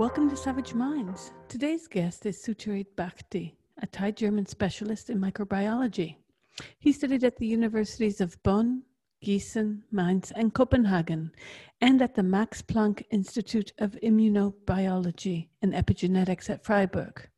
Welcome to Savage Minds. Today's guest is Sucharit Bhakdi, a Thai German specialist in microbiology. He studied at the universities of Bonn, Gießen, Mainz, and Copenhagen, and at the Max Planck Institute of Immunobiology and Epigenetics at Freiburg.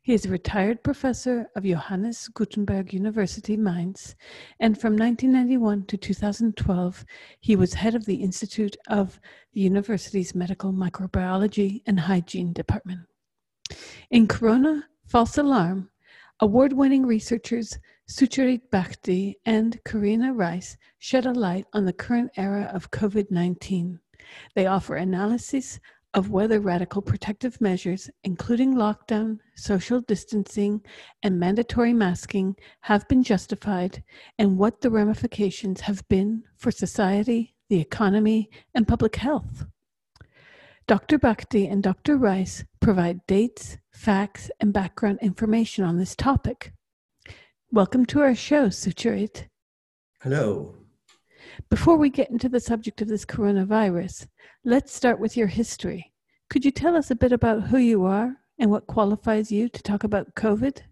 He is a retired professor of Johannes Gutenberg University, Mainz, and from 1991 to 2012, he was head of the Institute of the University's Medical Microbiology and Hygiene Department. In Corona False Alarm, award-winning researchers Sucharit Bhakdi and Karina Reiss shed a light on the current era of COVID-19. They offer analysis of whether radical protective measures, including lockdown, social distancing, and mandatory masking, have been justified, and what the ramifications have been for society, the economy, and public health. Dr. Bhakdi and Dr. Reiss provide dates, facts, and background information on this topic. Welcome to our show, Sucharit. Hello. Before we get into the subject of this coronavirus, let's start with your history. Could you tell us a bit about who you are and what qualifies you to talk about COVID?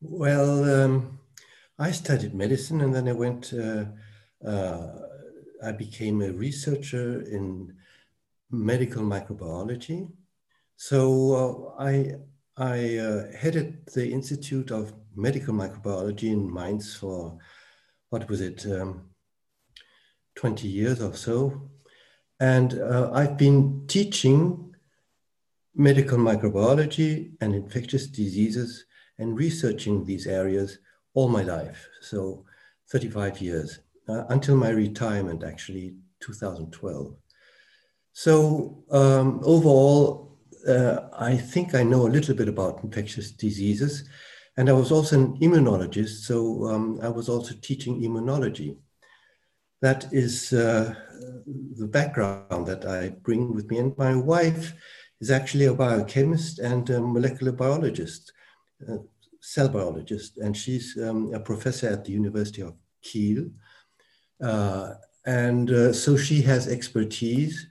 Well, I studied medicine, and then I went, I became a researcher in medical microbiology. So I headed the Institute of Medical Microbiology in Mainz for 20 years or so. And I've been teaching medical microbiology and infectious diseases and researching these areas all my life. So 35 years, until my retirement, actually, 2012. So overall, I think I know a little bit about infectious diseases. And I was also an immunologist, so I was also teaching immunology. That is the background that I bring with me. And my wife is actually a biochemist and a molecular biologist, cell biologist. And she's a professor at the University of Kiel. So she has expertise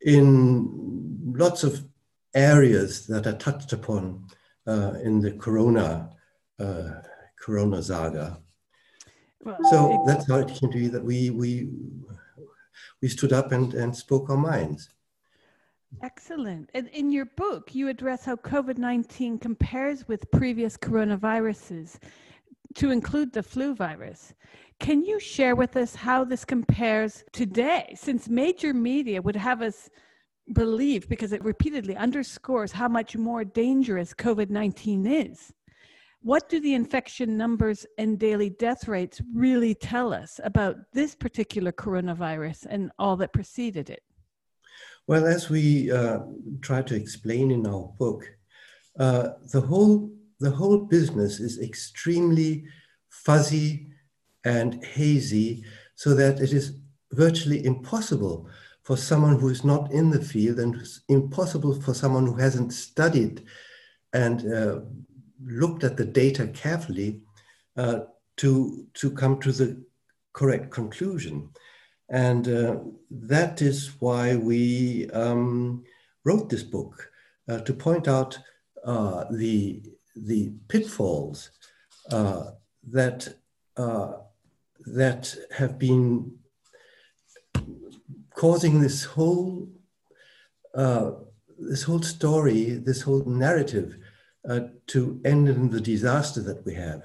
in lots of areas that are touched upon in the corona saga. Well, so that's how it came to be that we stood up and spoke our minds. Excellent. And in your book, you address how COVID-19 compares with previous coronaviruses, to include the flu virus. Can you share with us how this compares today, since major media would have us believe, because it repeatedly underscores how much more dangerous COVID-19 is? What do the infection numbers and daily death rates really tell us about this particular coronavirus and all that preceded it? Well, as we try to explain in our book, the whole business is extremely fuzzy and hazy, so that it is virtually impossible for someone who is not in the field, and it's impossible for someone who hasn't studied and looked at the data carefully to come to the correct conclusion. And that is why we wrote this book, to point out the pitfalls that have been causing this whole story, this whole narrative, to end in the disaster that we have.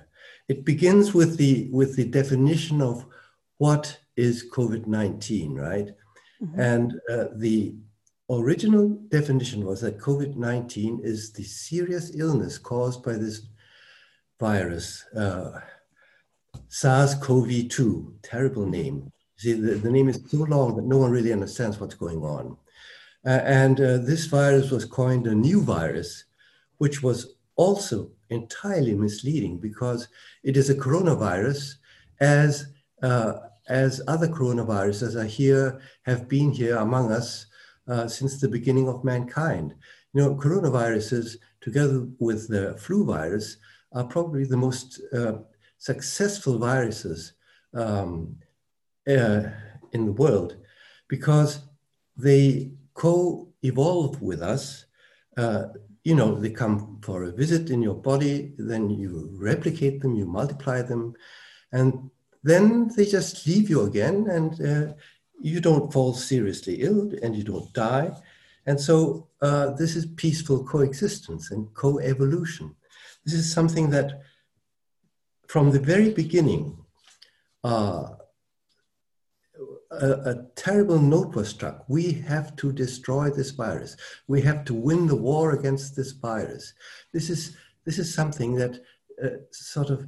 It begins with the definition of what is COVID-19, right? Mm-hmm. And the original definition was that COVID-19 is the serious illness caused by this virus, SARS-CoV-2, terrible name. See, the name is so long that no one really understands what's going on. This virus was coined a new virus, which was also entirely misleading, because it is a coronavirus, as other coronaviruses are here, have been here among us since the beginning of mankind. You know, coronaviruses, together with the flu virus, are probably the most successful viruses in the world, because they co-evolve with us. You know, they come for a visit in your body, then you replicate them, you multiply them, and then they just leave you again, and you don't fall seriously ill and you don't die. And so this is peaceful coexistence and co-evolution. This is something that from the very beginning, a terrible note was struck. We have to destroy this virus. We have to win the war against this virus. This is something that sort of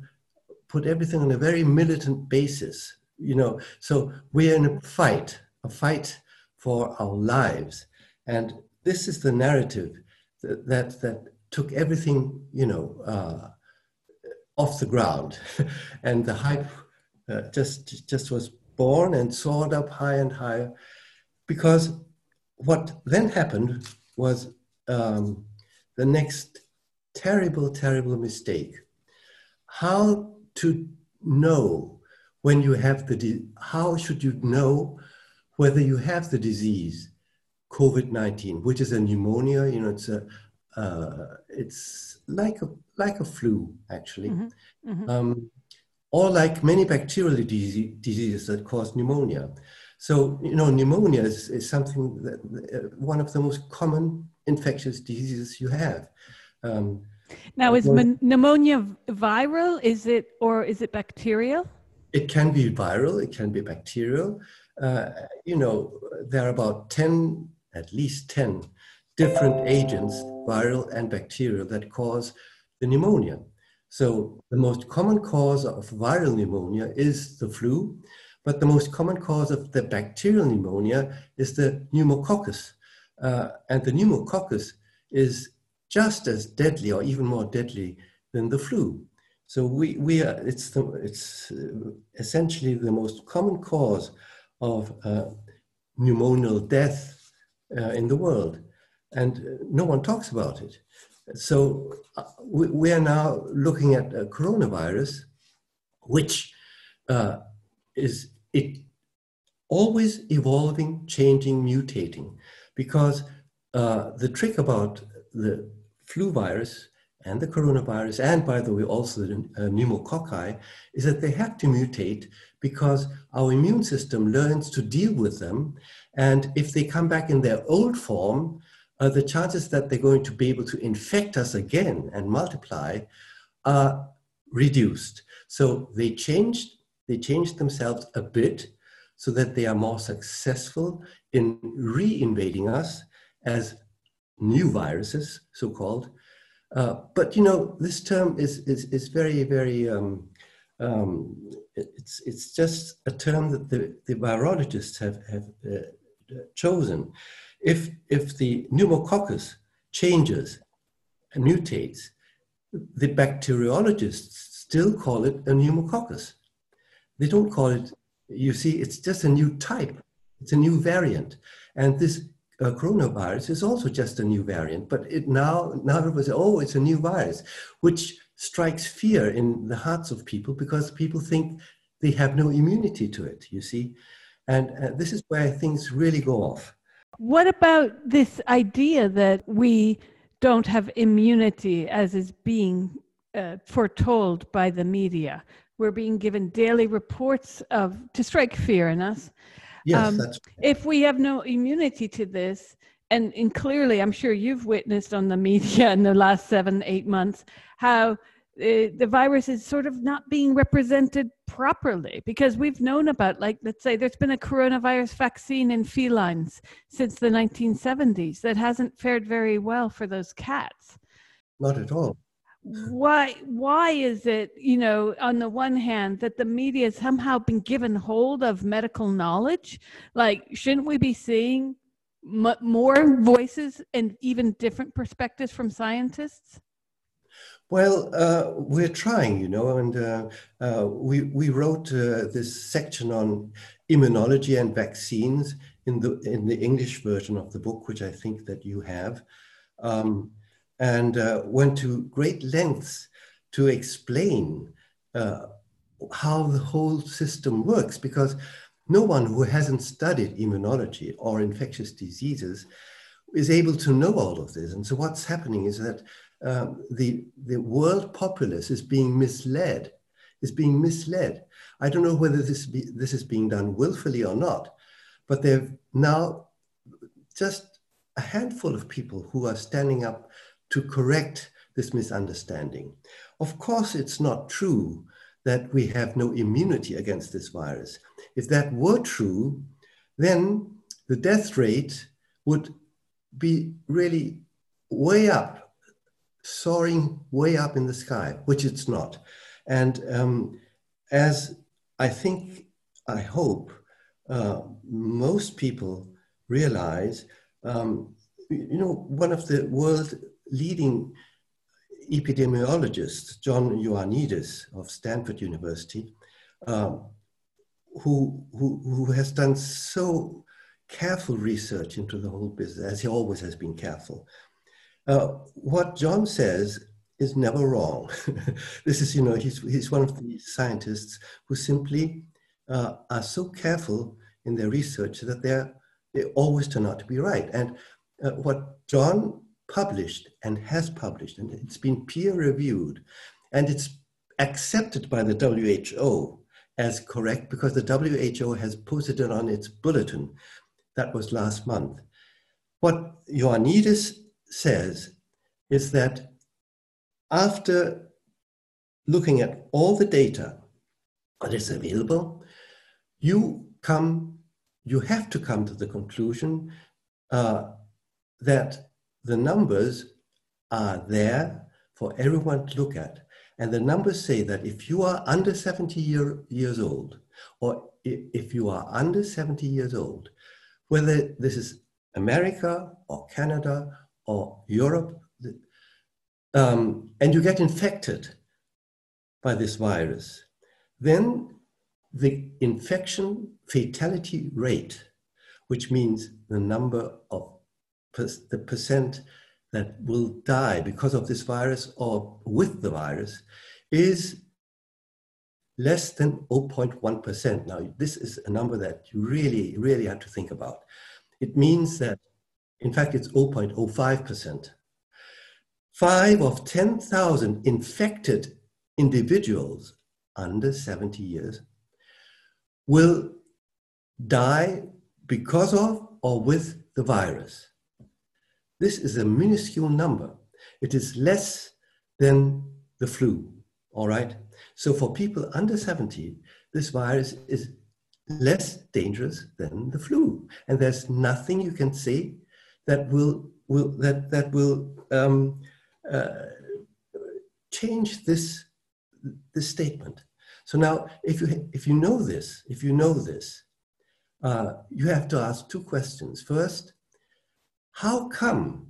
put everything on a very militant basis, you know. So we're in a fight for our lives. And this is the narrative that took everything, you know, off the ground. And the hype just was born and soared up higher and higher, because what then happened was the next terrible, terrible mistake. How to know when you have how should you know whether you have the disease COVID-19, which is a pneumonia? You know, it's like a flu, actually. Mm-hmm. Mm-hmm. Or like many bacterial diseases that cause pneumonia. So, you know, pneumonia is something that one of the most common infectious diseases you have. Now, is pneumonia viral? Is it, or is it bacterial? It can be viral. It can be bacterial. You know, there are about 10, at least 10 different agents, viral and bacterial, that cause the pneumonia. So the most common cause of viral pneumonia is the flu, but the most common cause of the bacterial pneumonia is the pneumococcus. And the pneumococcus is just as deadly or even more deadly than the flu. So it's essentially the most common cause of pneumonial death in the world. And no one talks about it. So we are now looking at a coronavirus, which is always evolving, changing, mutating, because the trick about the flu virus and the coronavirus, and by the way, also the pneumococci, is that they have to mutate because our immune system learns to deal with them. And if they come back in their old form, the chances that they're going to be able to infect us again and multiply are reduced. So they changed themselves a bit so that they are more successful in reinvading us as new viruses, so-called. But you know, this term is very, very, it's just a term that the virologists have chosen. If the pneumococcus changes and mutates, the bacteriologists still call it a pneumococcus. They don't call it, you see, it's just a new type. It's a new variant. And this coronavirus is also just a new variant, but it now everybody says, oh, it's a new virus, which strikes fear in the hearts of people because people think they have no immunity to it, you see. And this is where things really go off. What about this idea that we don't have immunity as is being foretold by the media? We're being given daily reports to strike fear in us. Yes, that's right. If we have no immunity to this, and clearly I'm sure you've witnessed on the media in the last 7-8 months, how the virus is sort of not being represented properly, because we've known about, like, let's say there's been a coronavirus vaccine in felines since the 1970s that hasn't fared very well for those cats. Not at all. Why is it, you know, on the one hand that the media has somehow been given hold of medical knowledge? Like, shouldn't we be seeing more voices and even different perspectives from scientists? Well, we're trying, you know, and we wrote this section on immunology and vaccines in the English version of the book, which I think that you have, and went to great lengths to explain how the whole system works, because No one who hasn't studied immunology or infectious diseases is able to know all of this. And so what's happening is that the world populace is being misled, I don't know whether this is being done willfully or not, but they've now just a handful of people who are standing up to correct this misunderstanding. Of course, it's not true that we have no immunity against this virus. If that were true, then the death rate would be really way up, soaring way up in the sky, which it's not. And as I think, I hope, most people realize, you know, one of the world leading epidemiologists, John Ioannidis of Stanford University, who has done so careful research into the whole business, as he always has been careful. What John says is never wrong. This is, you know, he's one of the scientists who simply are so careful in their research that they always turn out to be right. And what John published and has published, and it's been peer reviewed, and it's accepted by the WHO as correct because the WHO has posted it on its bulletin. That was last month. What Ioannidis says is that after looking at all the data that is available, you have to come to the conclusion that the numbers are there for everyone to look at. And the numbers say that if you are under 70 years old, or if you are under 70 years old, whether this is America or Canada or Europe, and you get infected by this virus, then the infection fatality rate, which means the number of the percent that will die because of this virus or with the virus, is less than 0.1%. Now, this is a number that you really, really have to think about. It means that, in fact, it's 0.05%. 5 of 10,000 infected individuals under 70 years will die because of or with the virus. This is a minuscule number. It is less than the flu, all right? So for people under 70, this virus is less dangerous than the flu. And there's nothing you can say that will change this statement. So now, if you know this, you have to ask two questions. First, how come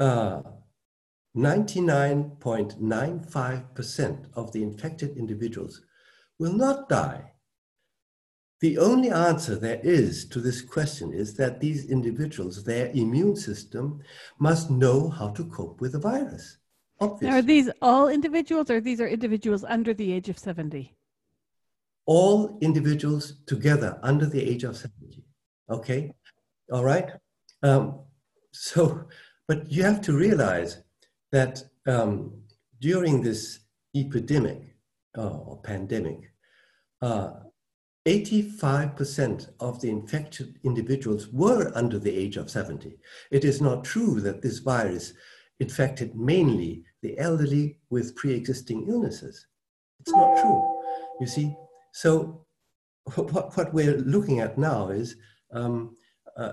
99.95% of the infected individuals will not die? The only answer there is to this question is that these individuals, their immune system, must know how to cope with the virus. Obviously. Now, are these all individuals, or these are individuals under the age of 70? All individuals together under the age of 70. Okay, all right. But you have to realize that during this epidemic or pandemic, 85% of the infected individuals were under the age of 70. It is not true that this virus infected mainly the elderly with pre-existing illnesses. It's not true, you see. So what we're looking at now is a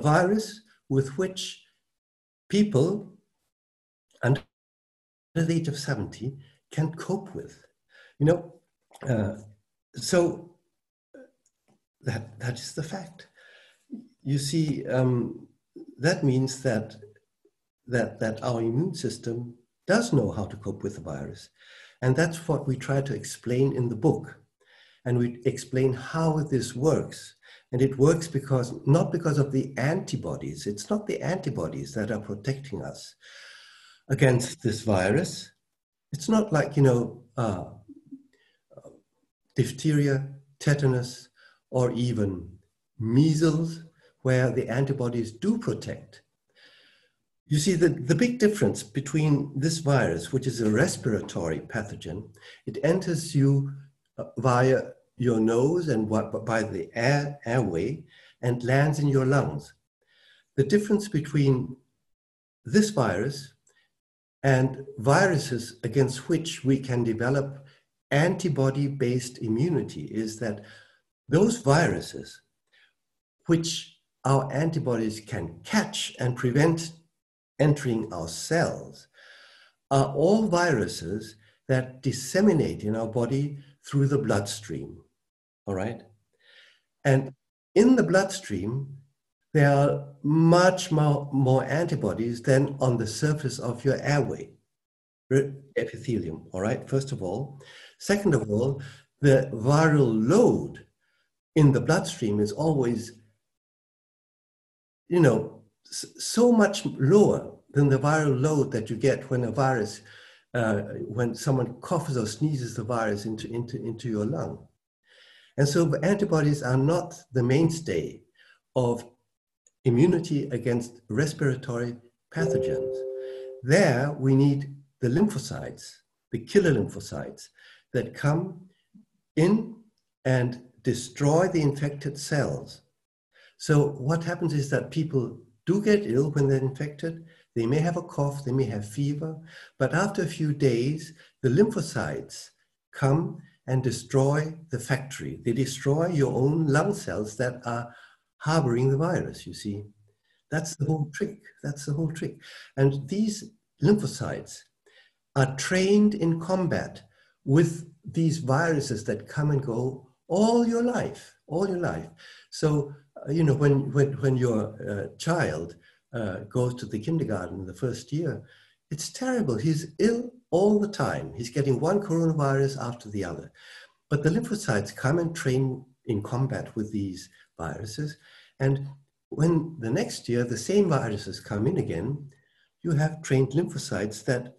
virus with which people under the age of 70 can cope with, you know. So that is the fact. You see, that means that our immune system does know how to cope with the virus, and that's what we try to explain in the book, and we explain how this works. And it works not because of the antibodies. It's not the antibodies that are protecting us against this virus. It's not like, you know, diphtheria, tetanus, or even measles, where the antibodies do protect. You see, the big difference between this virus, which is a respiratory pathogen, it enters you via your nose and by the airway and lands in your lungs. The difference between this virus and viruses against which we can develop antibody-based immunity is that those viruses which our antibodies can catch and prevent entering our cells are all viruses that disseminate in our body through the bloodstream, all right? And in the bloodstream, there are much more antibodies than on the surface of your airway, epithelium, all right, first of all. Second of all, the viral load in the bloodstream is always, you know, so much lower than the viral load that you get when a virus, when someone coughs or sneezes the virus into your lung. And so antibodies are not the mainstay of immunity against respiratory pathogens. There we need the lymphocytes, the killer lymphocytes that come in and destroy the infected cells. So what happens is that people do get ill when they're infected. They may have a cough, they may have fever, but after a few days, the lymphocytes come and destroy the factory. They destroy your own lung cells that are harboring the virus, you see. That's the whole trick, that's the whole trick. And these lymphocytes are trained in combat with these viruses that come and go all your life, all your life. So, you know, when your child goes to the kindergarten in the first year, it's terrible. He's ill all the time. He's getting one coronavirus after the other. But the lymphocytes come and train in combat with these viruses. And when the next year, the same viruses come in again, you have trained lymphocytes that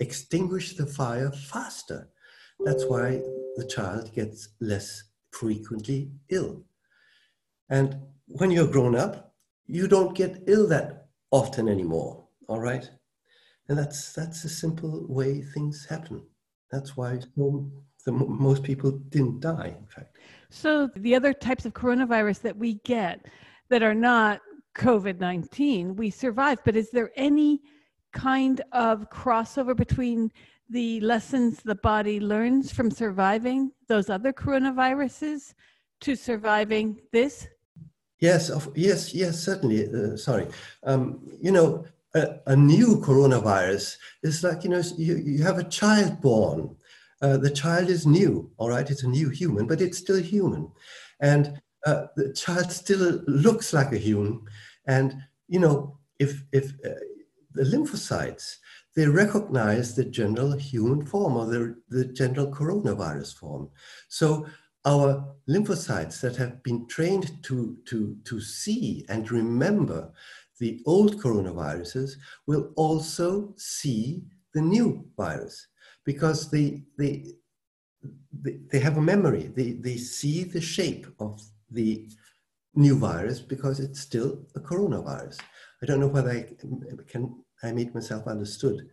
extinguish the fire faster. That's why the child gets less frequently ill. And when you're grown up, you don't get ill that often anymore, all right? And that's a simple way things happen. That's why most people didn't die, in fact. So the other types of coronavirus that we get that are not COVID-19, we survive. But is there any kind of crossover between the lessons the body learns from surviving those other coronaviruses to surviving this? Yes, certainly. You know, a new coronavirus is like, you know, you have a child born. The child is new, all right? It's a new human, but it's still human. And the child still looks like a human. And, you know, if the lymphocytes, they recognize the general human form or the general coronavirus form. So our lymphocytes that have been trained to see and remember the old coronaviruses will also see the new virus because they have a memory. They see the shape of the new virus because it's still a coronavirus. I don't know whether I made myself understood.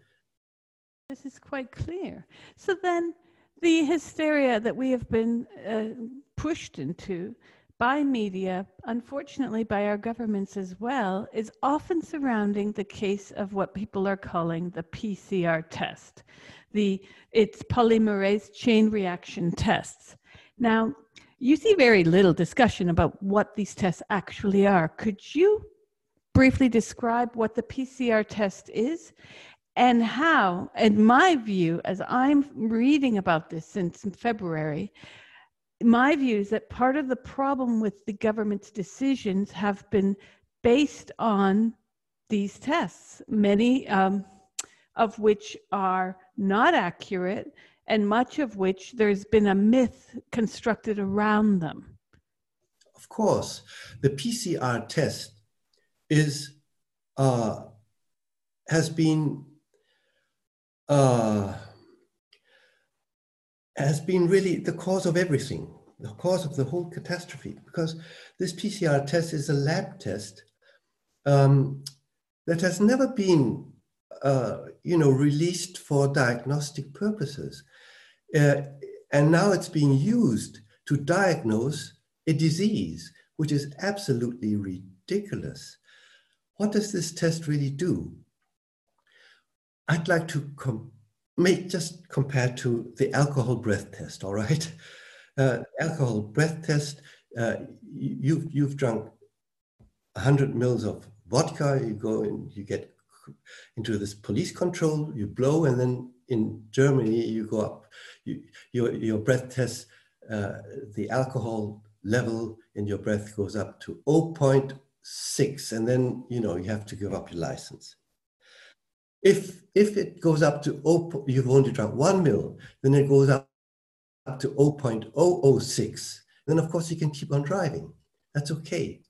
This is quite clear. So then the hysteria that we have been pushed into by media, unfortunately by our governments as well, is often surrounding the case of what people are calling the PCR test, it's polymerase chain reaction tests. Now, you see very little discussion about what these tests actually are. Could you briefly describe what the PCR test is and how, in my view, as I'm reading about this since February, my view is that part of the problem with the government's decisions have been based on these tests, many of which are not accurate and much of which there's been a myth constructed around them. Of course, the PCR test has been really the cause of everything. the cause of the whole catastrophe, because this PCR test is a lab test that has never been, released for diagnostic purposes. And now it's being used to diagnose a disease, which is absolutely ridiculous. What does this test really do? I'd like to compare to the alcohol breath test, all right? Alcohol breath test, you've drunk 100 mils of vodka, you go and you get into this police control, you blow, and then in Germany you go up, your breath test, the alcohol level in your breath goes up to 0.6, and then you have to give up your license. If it goes up to, you've only drunk 1 mil, then it goes up to 0.006. Then of course you can keep on driving. That's okay.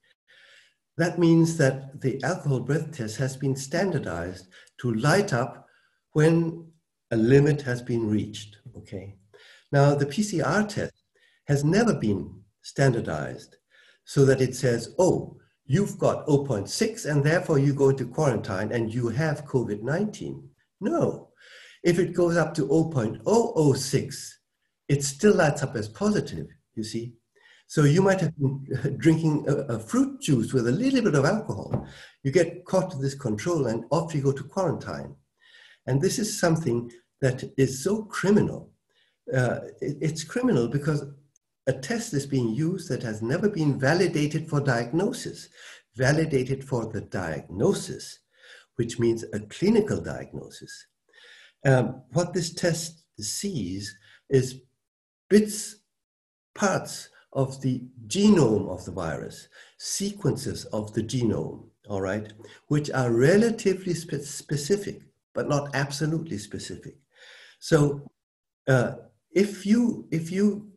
That means that the alcohol breath test has been standardized to light up when a limit has been reached, okay? Now the PCR test has never been standardized so that it says, oh, you've got 0.6 and therefore you go into quarantine and you have COVID-19. No, if it goes up to 0.006, it still lights up as positive, you see. So you might have been drinking a fruit juice with a little bit of alcohol. You get caught in this control and off you go to quarantine. And this is something that is so criminal. It's criminal because a test is being used that has never been validated for diagnosis, validated for the diagnosis, which means a clinical diagnosis. What this test sees is parts of the genome of the virus, sequences of the genome, all right, which are relatively specific, but not absolutely specific. So if you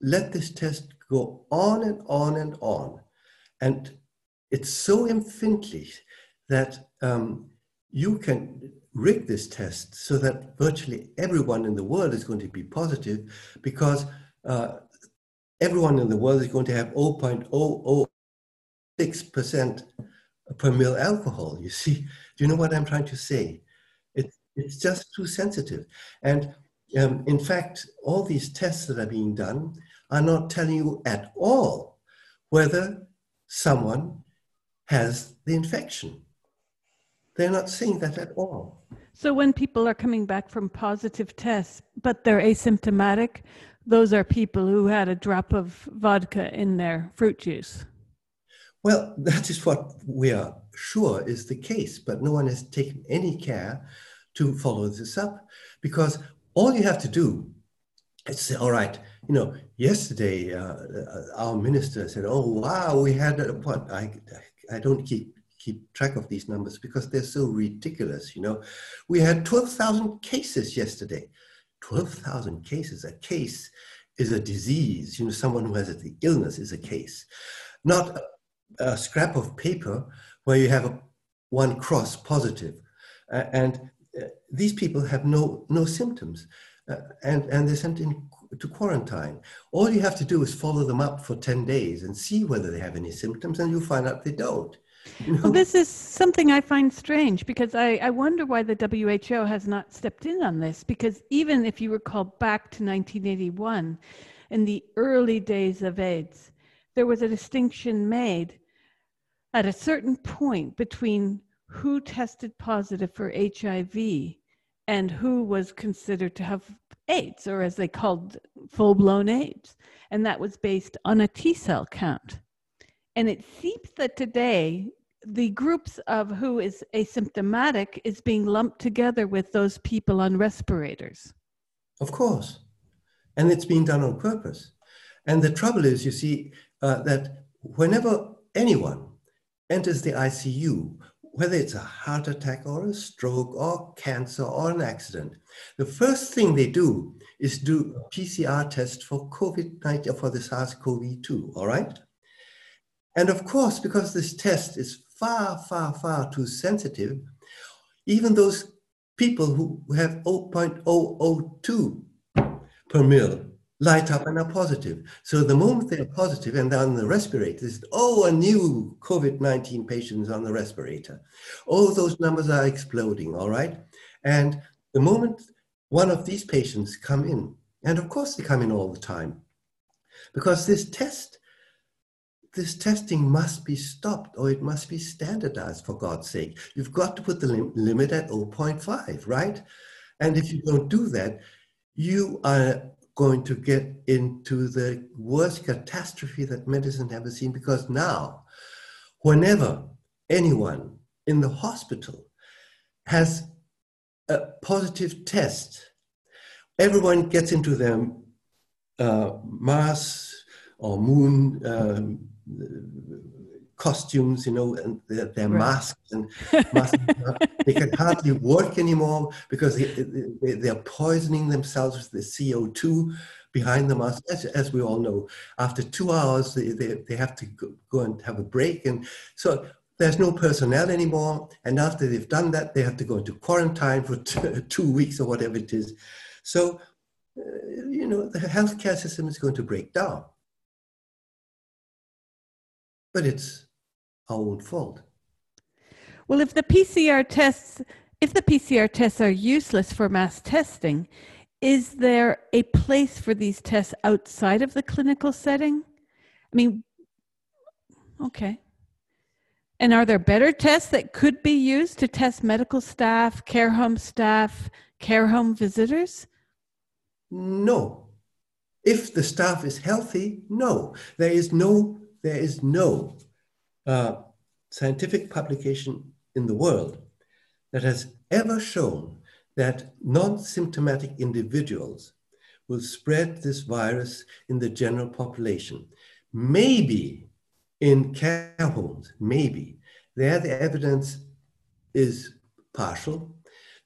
let this test go on and on and on, and it's so infinitely that you can rig this test so that virtually everyone in the world is going to be positive, because everyone in the world is going to have 0.006% per mil alcohol, you see. Do you know what I'm trying to say? It's just too sensitive. And in fact, all these tests that are being done are not telling you at all whether someone has the infection. They're not saying that at all. So when people are coming back from positive tests, but they're asymptomatic, those are people who had a drop of vodka in their fruit juice. Well, that is what we are sure is the case, but no one has taken any care to follow this up, because all you have to do is say, all right, yesterday our minister said, oh, wow, we had a what? I don't keep track of these numbers because they're so ridiculous, We had 12,000 cases yesterday. 12,000 cases. A case is a disease. Someone who has the illness is a case. Not a scrap of paper where you have one cross positive. These people have no symptoms, and they're sent into quarantine. All you have to do is follow them up for 10 days and see whether they have any symptoms, and you'll find out they don't. Well, this is something I find strange, because I wonder why the WHO has not stepped in on this, because even if you recall back to 1981, in the early days of AIDS, there was a distinction made at a certain point between who tested positive for HIV and who was considered to have AIDS, or as they called full-blown AIDS. And that was based on a T-cell count. And it seems that today, the groups of who is asymptomatic is being lumped together with those people on respirators. Of course. And it's being done on purpose. And the trouble is, you see, that whenever anyone enters the ICU, whether it's a heart attack or a stroke or cancer or an accident, the first thing they do is do a PCR test for COVID-19, for the SARS-CoV-2, all right? And of course, because this test is far, far, far too sensitive, even those people who have 0.002 per mil light up and are positive. So the moment they're positive and they're on the respirator, oh, a new COVID-19 patient is on the respirator. All those numbers are exploding, all right? And the moment one of these patients come in, and of course they come in all the time, because this testing must be stopped, or it must be standardized, for God's sake. You've got to put the limit at 0.5, right? And if you don't do that, you are going to get into the worst catastrophe that medicine has ever seen, because now, whenever anyone in the hospital has a positive test, everyone gets into their Mars or moon costumes, you know, and their masks, and they can hardly work anymore because they're poisoning themselves with the CO2 behind the mask. As we all know, after 2 hours, they have to go and have a break. And so there's no personnel anymore. And after they've done that, they have to go into quarantine for 2 weeks or whatever it is. So, you know, the healthcare system is going to break down. But it's our own fault. Well, if the PCR tests are useless for mass testing, is there a place for these tests outside of the clinical setting? I mean, okay. And are there better tests that could be used to test medical staff, care home visitors? No. If the staff is healthy, no. There is no scientific publication in the world that has ever shown that non-symptomatic individuals will spread this virus in the general population. Maybe in care homes, maybe. There the evidence is partial.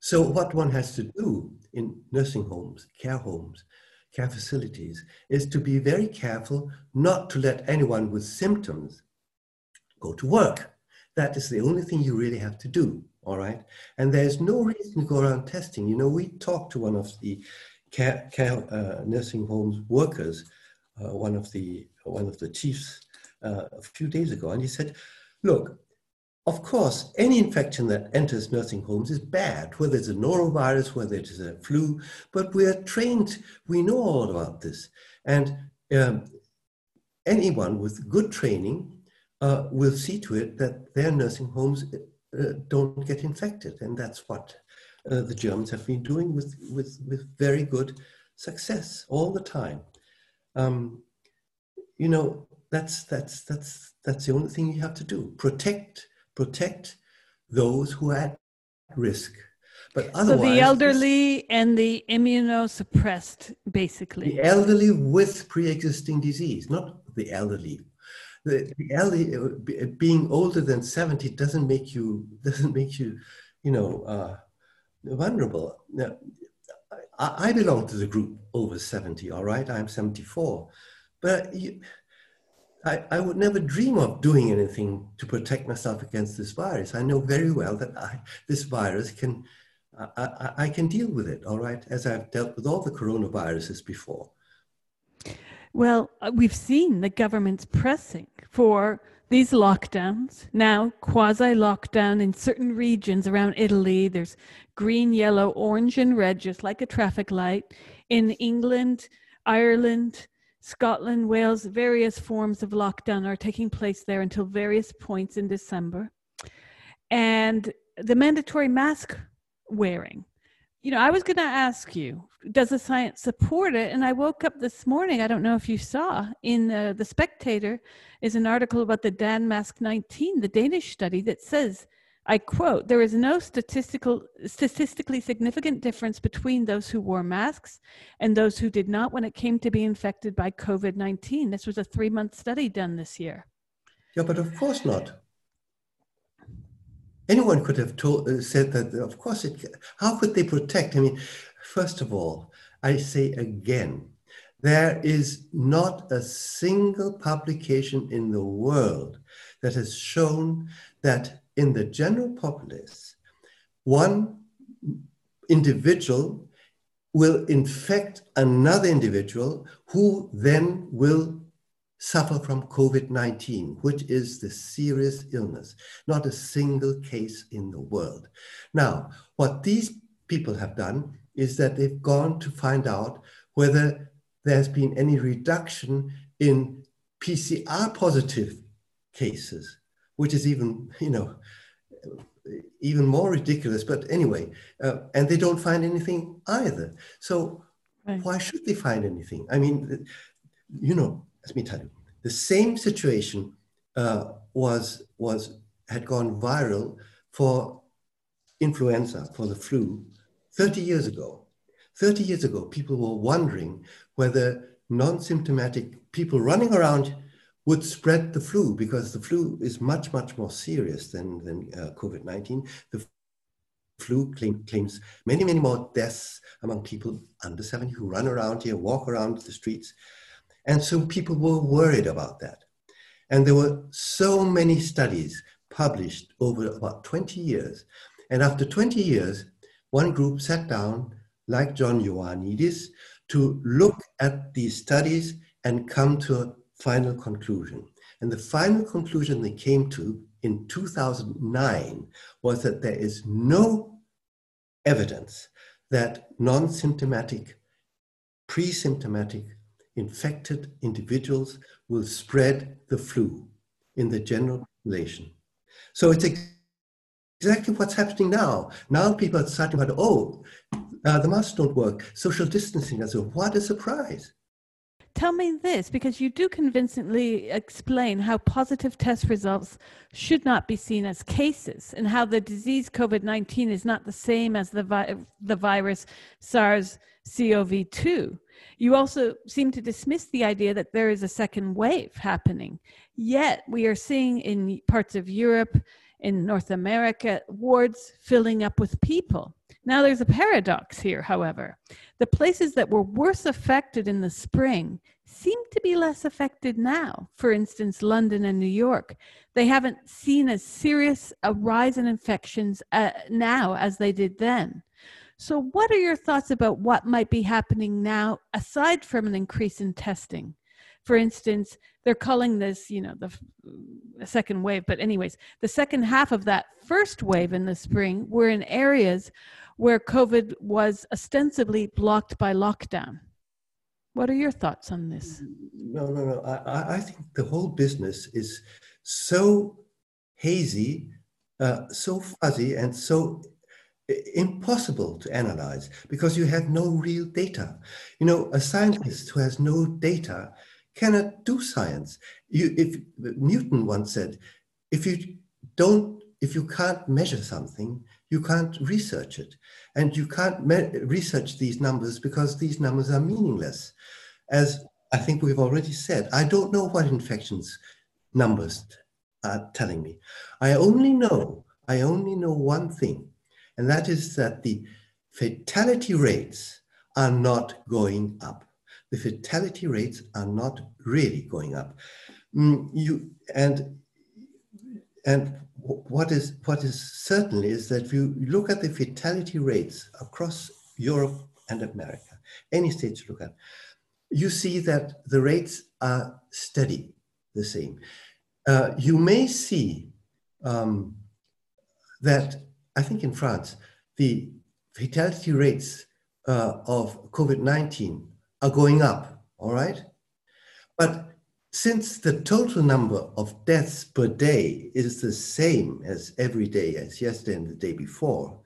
So what one has to do in nursing homes, care facilities, is to be very careful not to let anyone with symptoms go to work. That is the only thing you really have to do, all right? And there's no reason to go around testing. You know, we talked to one of the nursing homes workers, one of the chiefs a few days ago, and he said, look, of course, any infection that enters nursing homes is bad, whether it's a norovirus, whether it is a flu, but we are trained, we know all about this. And anyone with good training will see to it that their nursing homes don't get infected. And that's what the Germans have been doing with very good success all the time. You know, that's the only thing you have to do. Protect those who are at risk. But otherwise, so the elderly and the immunosuppressed, basically. The elderly with pre-existing disease, not the elderly. The elderly being older than 70 doesn't make you, you know, vulnerable. Now, I belong to the group over 70. All right, I'm 74, but I would never dream of doing anything to protect myself against this virus. I know very well that I can deal with it, all right, as I've dealt with all the coronaviruses before. Well, we've seen the government's pressing for these lockdowns, now quasi-lockdown in certain regions around Italy. There's green, yellow, orange, and red, just like a traffic light. In England, Ireland, Scotland, Wales, various forms of lockdown are taking place there until various points in December. And the mandatory mask wearing. You know, I was going to ask you, does the science support it? And I woke up this morning, I don't know if you saw, in The Spectator is an article about the Danmark 19, the Danish study, that says, I quote, there is no statistically significant difference between those who wore masks and those who did not when it came to be infected by COVID-19. This was a 3-month study done this year. Yeah, but of course not. Anyone could have said that, of course, how could they protect? I mean, first of all, I say again, there is not a single publication in the world that has shown that in the general populace, one individual will infect another individual who then will suffer from COVID-19, which is the serious illness. Not a single case in the world. Now, what these people have done is that they've gone to find out whether there's been any reduction in PCR positive cases, which is even, even more ridiculous. But anyway, and they don't find anything either. So why should they find anything? I mean, let me tell you, the same situation had gone viral for influenza, for the flu, 30 years ago. 30 years ago, people were wondering whether non-symptomatic people running around would spread the flu, because the flu is much, much more serious than COVID-19. The flu claims many, many more deaths among people under 70 who run around here, walk around the streets. And so people were worried about that. And there were so many studies published over about 20 years. And after 20 years, one group sat down, like John Ioannidis, to look at these studies and come to a final conclusion. And the final conclusion they came to in 2009 was that there is no evidence that non-symptomatic, pre-symptomatic infected individuals will spread the flu in the general population. So it's exactly what's happening now. Now people are starting about, the masks don't work, social distancing, and so what a surprise. Tell me this, because you do convincingly explain how positive test results should not be seen as cases, and how the disease COVID-19 is not the same as the virus SARS-CoV-2. You also seem to dismiss the idea that there is a second wave happening. Yet we are seeing in parts of Europe, in North America, wards filling up with people. Now there's a paradox here, however. The places that were worse affected in the spring seem to be less affected now. For instance, London and New York. They haven't seen as serious a rise in infections now as they did then. So what are your thoughts about what might be happening now, aside from an increase in testing? For instance, they're calling this, the second wave, but anyways, the second half of that first wave in the spring were in areas where COVID was ostensibly blocked by lockdown. What are your thoughts on this? No. I think the whole business is so hazy, so fuzzy, and so impossible to analyze, because you have no real data. A scientist who has no data cannot do science. Newton once said, if you can't measure something, you can't research it. And you can't research these numbers, because these numbers are meaningless. As I think we've already said, I don't know what infections numbers are telling me. I only know one thing. And that is that the fatality rates are not going up. The fatality rates are not really going up. What is certain is that if you look at the fatality rates across Europe and America, any state you look at, you see that the rates are steady, the same. You may see that, I think in France, the fatality rates of COVID-19 are going up, all right? But since the total number of deaths per day is the same as every day, as yesterday and the day before,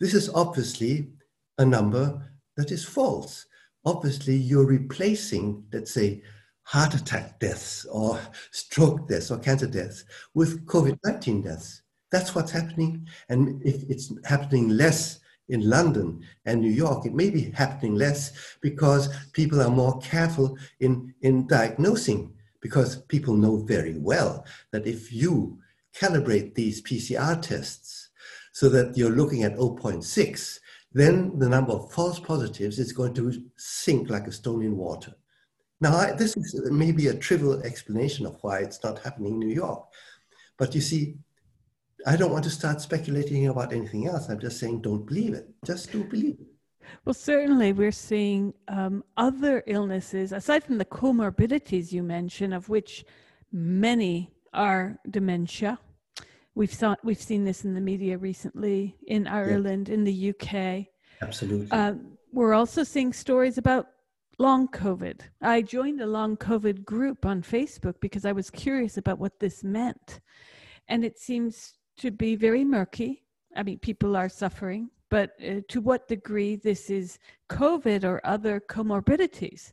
this is obviously a number that is false. Obviously, you're replacing, let's say, heart attack deaths or stroke deaths or cancer deaths with COVID-19 deaths. That's what's happening. And if it's happening less in London and New York, it may be happening less because people are more careful in diagnosing, because people know very well that if you calibrate these PCR tests so that you're looking at 0.6, then the number of false positives is going to sink like a stone in water. Now, this is maybe a trivial explanation of why it's not happening in New York. But you see, I don't want to start speculating about anything else. I'm just saying, don't believe it. Just don't believe it. Well, certainly we're seeing other illnesses, aside from the comorbidities you mentioned, of which many are dementia. We've seen this in the media recently, in Ireland, in the UK. Absolutely. We're also seeing stories about long COVID. I joined a long COVID group on Facebook because I was curious about what this meant. And it seems to be very murky. I mean, people are suffering, but to what degree this is COVID or other comorbidities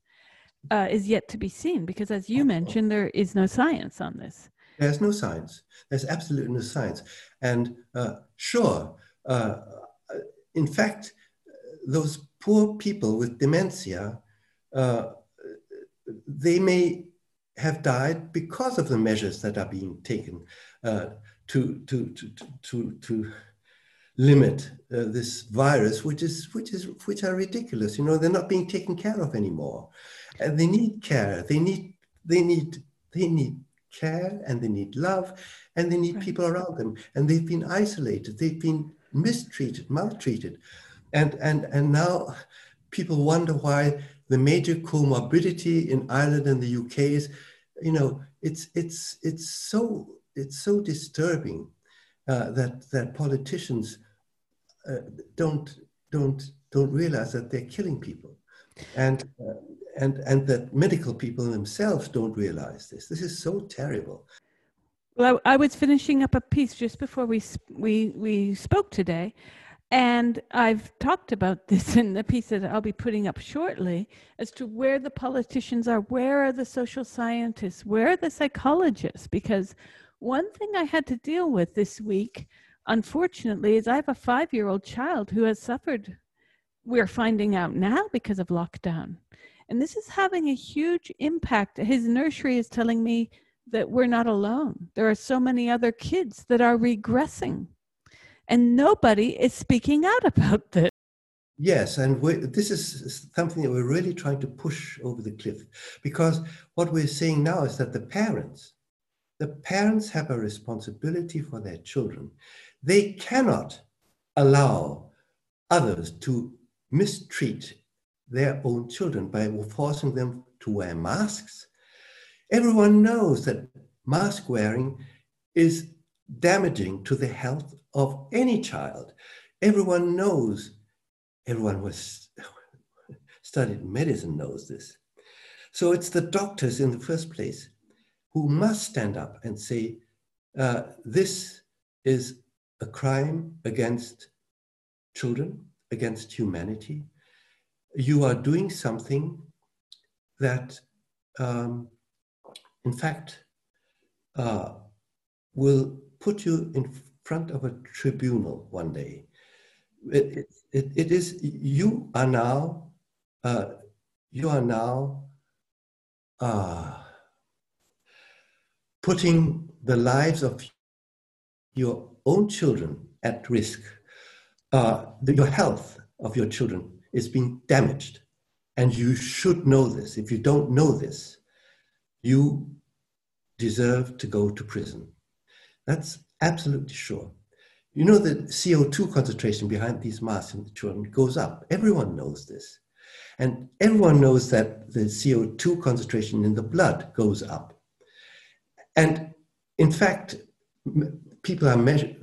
is yet to be seen, because as you mentioned, there is no science on this. There's no science. There's absolutely no science. And in fact, those poor people with dementia, they may have died because of the measures that are being taken to limit this virus, which are ridiculous. You know, they're not being taken care of anymore, and they need care. They need care, and they need love, and they need people around them. And they've been isolated. They've been mistreated, maltreated, and now people wonder why the major comorbidity in Ireland and the UK is, you know, it's so disturbing that politicians don't realize that they're killing people, and that medical people themselves don't realize this. This is so terrible. Well, I was finishing up a piece just before we spoke today. And I've talked about this in the piece that I'll be putting up shortly as to where the politicians are, where are the social scientists, where are the psychologists? Because one thing I had to deal with this week, unfortunately, is I have a 5-year-old child who has suffered, we're finding out now, because of lockdown. And this is having a huge impact. His nursery is telling me that we're not alone. There are so many other kids that are regressing. And nobody is speaking out about this. Yes, and this is something that we're really trying to push over the cliff, because what we're seeing now is that the parents have a responsibility for their children. They cannot allow others to mistreat their own children by forcing them to wear masks. Everyone knows that mask wearing is damaging to the health of any child. Everyone knows, everyone who has studied medicine knows this. So it's the doctors in the first place who must stand up and say, this is a crime against children, against humanity. You are doing something that, in fact, will put you in front of a tribunal one day. You are now putting the lives of your own children at risk. Your health of your children is being damaged, and you should know this. If you don't know this, you deserve to go to prison. That's absolutely sure. You know, the CO2 concentration behind these masks in the children goes up. Everyone knows this. And everyone knows that the CO2 concentration in the blood goes up. And in fact, people are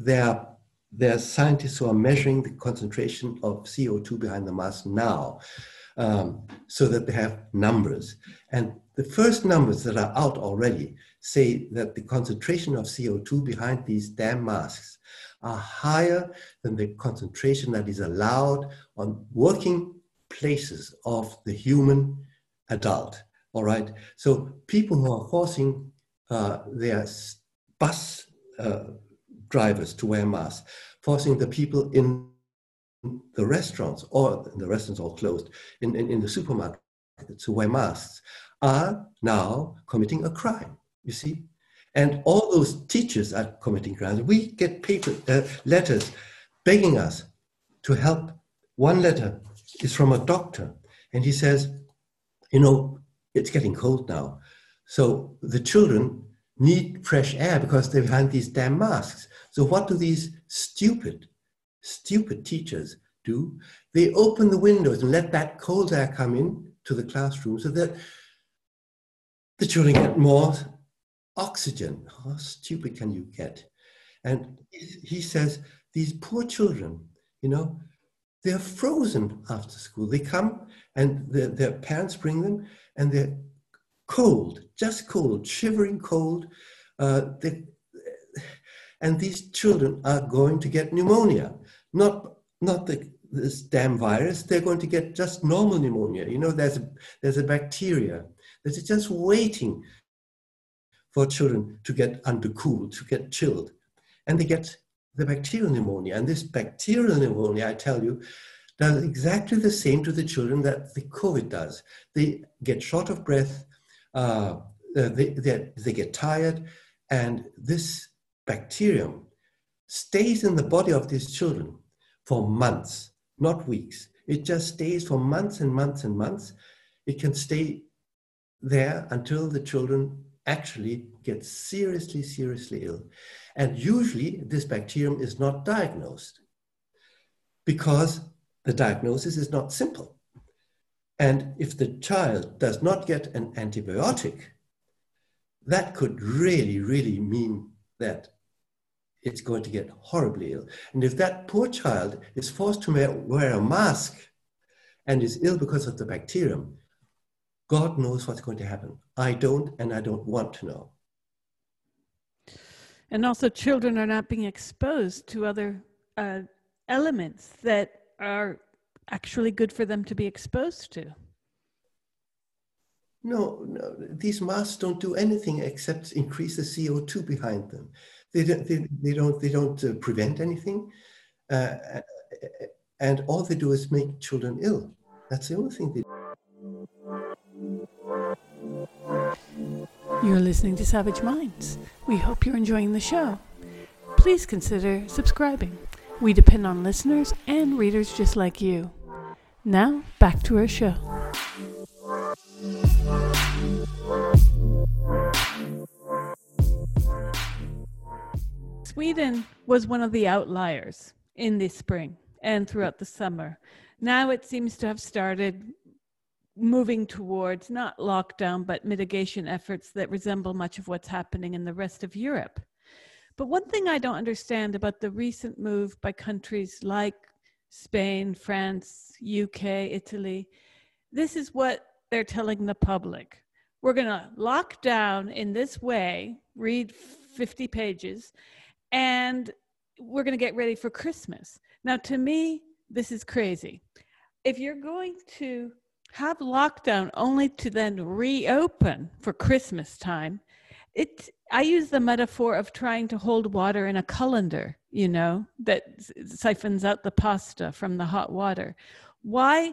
there are scientists who are measuring the concentration of CO2 behind the mask now, so that they have numbers. And the first numbers that are out already say that the concentration of CO2 behind these damn masks are higher than the concentration that is allowed on working places of the human adult, all right? So people who are forcing their bus drivers to wear masks, forcing the people in the restaurants, or the restaurants all closed, in the supermarket to wear masks, are now committing a crime, you see? And all those teachers are committing crimes. We get letters begging us to help. One letter is from a doctor, and he says, you know, it's getting cold now, so the children need fresh air because they're behind these damn masks. So what do these stupid teachers do? They opened the windows and let that cold air come in to the classroom so that the children get more oxygen. How stupid can you get? And he says, these poor children, you know, they're frozen after school. They come and their parents bring them and they're cold, just cold, shivering cold. And these children are going to get pneumonia, not this damn virus. They're going to get just normal pneumonia. You know, there's a bacteria that is just waiting for children to get undercooled, to get chilled. And they get the bacterial pneumonia. And this bacterial pneumonia, I tell you, does exactly the same to the children that the COVID does. They get short of breath, they get tired, and this bacterium stays in the body of these children for months, not weeks. It just stays for months and months and months. It can stay there until the children actually get seriously, seriously ill. And usually this bacterium is not diagnosed because the diagnosis is not simple. And if the child does not get an antibiotic, that could really, really mean that it's going to get horribly ill. And if that poor child is forced to wear a mask and is ill because of the bacterium, God knows what's going to happen. I don't, and I don't want to know. And also, children are not being exposed to other elements that are actually good for them to be exposed to. No, these masks don't do anything except increase the CO2 behind them. They don't prevent anything. And all they do is make children ill. That's the only thing they do. You're listening to Savage Minds. We hope you're enjoying the show. Please consider subscribing. We depend on listeners and readers just like you. Now, back to our show. Sweden was one of the outliers in the spring and throughout the summer. Now it seems to have started moving towards not lockdown, but mitigation efforts that resemble much of what's happening in the rest of Europe. But one thing I don't understand about the recent move by countries like Spain, France, UK, Italy, this is what they're telling the public. We're going to lock down in this way, read 50 pages, and we're going to get ready for Christmas. Now, to me, this is crazy. If you're going to have lockdown only to then reopen for Christmas time, I use the metaphor of trying to hold water in a colander, you know, that siphons out the pasta from the hot water. Why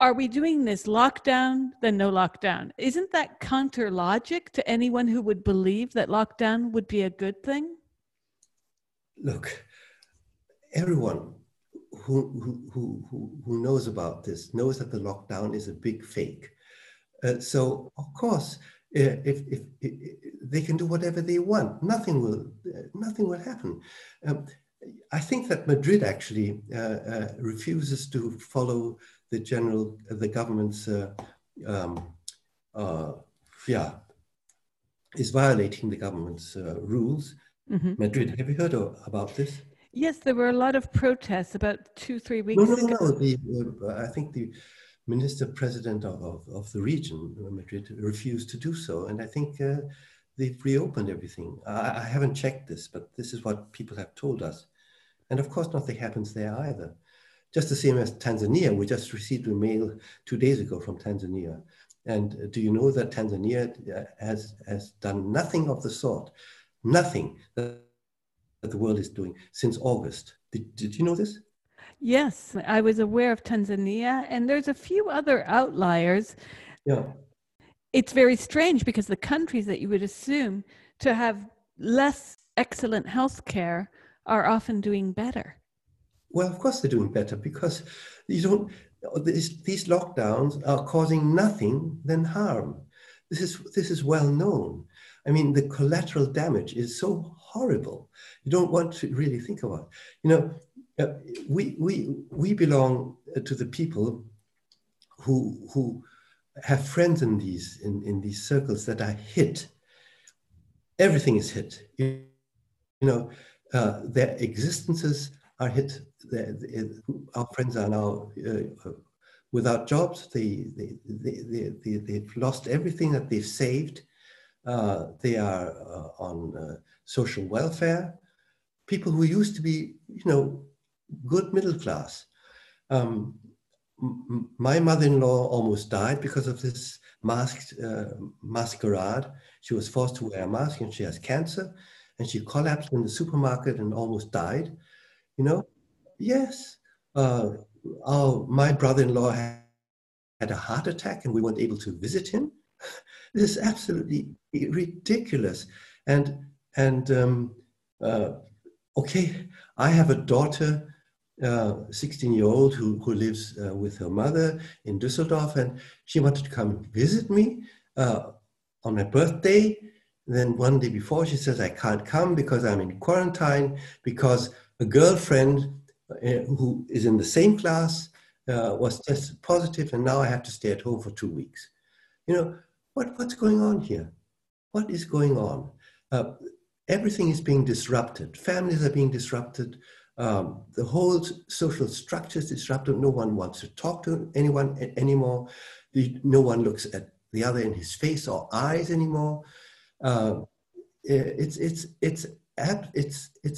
are we doing this? Lockdown, then no lockdown. Isn't that counter logic to anyone who would believe that lockdown would be a good thing? Look, everyone who knows about this knows that the lockdown is a big fake. So of course, if they can do whatever they want, nothing will happen. I think that Madrid actually refuses to follow the government's. Is violating the government's rules. Mm-hmm. Madrid, have you heard about this? Yes, there were a lot of protests about 2-3 weeks ago. No. I think the minister-president of the region, Madrid, refused to do so. And I think they've reopened everything. I haven't checked this, but this is what people have told us. And of course, nothing happens there either. Just the same as Tanzania. We just received a mail 2 days ago from Tanzania. And do you know that Tanzania has done nothing of the sort? Nothing that the world is doing since August. Did you know this? Yes, I was aware of Tanzania, and there's a few other outliers. Yeah. It's very strange because the countries that you would assume to have less excellent health care are often doing better. Well, of course they're doing better because these lockdowns are causing nothing than harm. This is well known. I mean, the collateral damage is so horrible. You don't want to really think about it. You know, We belong to the people who have friends in these these circles that are hit. Everything is hit. You know, their existences are hit. Our friends are now without jobs. They've lost everything that they've saved. They are on social welfare. People who used to be, you know, good middle class. My mother-in-law almost died because of this masked masquerade. She was forced to wear a mask, and she has cancer, and she collapsed in the supermarket and almost died. You know, yes. My brother-in-law had a heart attack, and we weren't able to visit him. This is absolutely ridiculous. Okay, I have a daughter, 16-year-old, who lives with her mother in Düsseldorf, and she wanted to come visit me on my birthday. And then one day before, she says, I can't come because I'm in quarantine, because a girlfriend who is in the same class was tested positive, and now I have to stay at home for 2 weeks. You know, what's going on here? What is going on? Everything is being disrupted. Families are being disrupted. The whole social structure is disrupted. No one wants to talk to anyone anymore. No one looks at the other in his face or eyes anymore. It's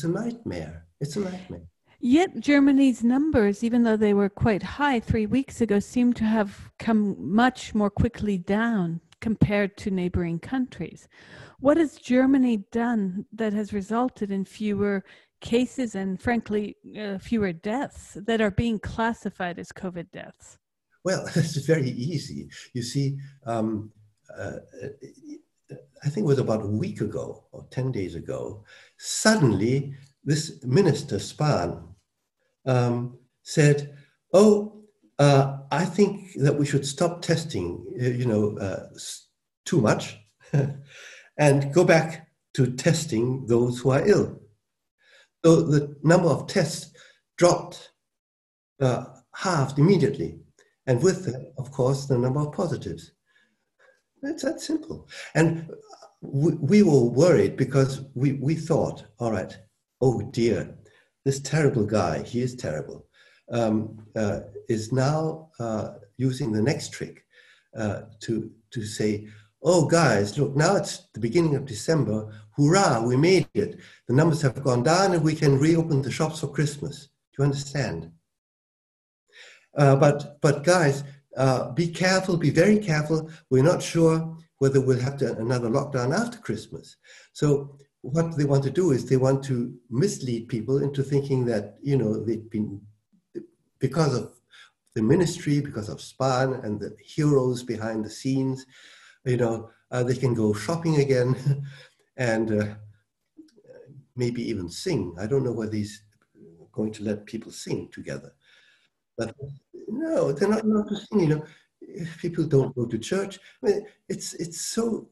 a nightmare. It's a nightmare. Yet Germany's numbers, even though they were quite high 3 weeks ago, seem to have come much more quickly down compared to neighboring countries. What has Germany done that has resulted in fewer cases and, frankly, fewer deaths that are being classified as COVID deaths? Well, it's very easy. You see, I think it was about a week ago or 10 days ago, suddenly this minister, Spahn, said, I think that we should stop testing, too much and go back to testing those who are ill. So the number of tests dropped, halved immediately. And with that, of course, the number of positives. It's that simple. And we were worried because we thought, all right, oh dear, this terrible guy, he is terrible. Is now using the next trick to say, oh guys, look, now it's the beginning of December, hurrah, we made it. The numbers have gone down and we can reopen the shops for Christmas. Do you understand? But guys, be careful, be very careful. We're not sure whether we'll have another lockdown after Christmas. So what they want to do is they want to mislead people into thinking that, you know, they've been, because of the ministry, because of Spahn and the heroes behind the scenes, you know, they can go shopping again and maybe even sing. I don't know whether he's going to let people sing together. But no, they're not allowed to sing, you know. People don't go to church. I mean, it's so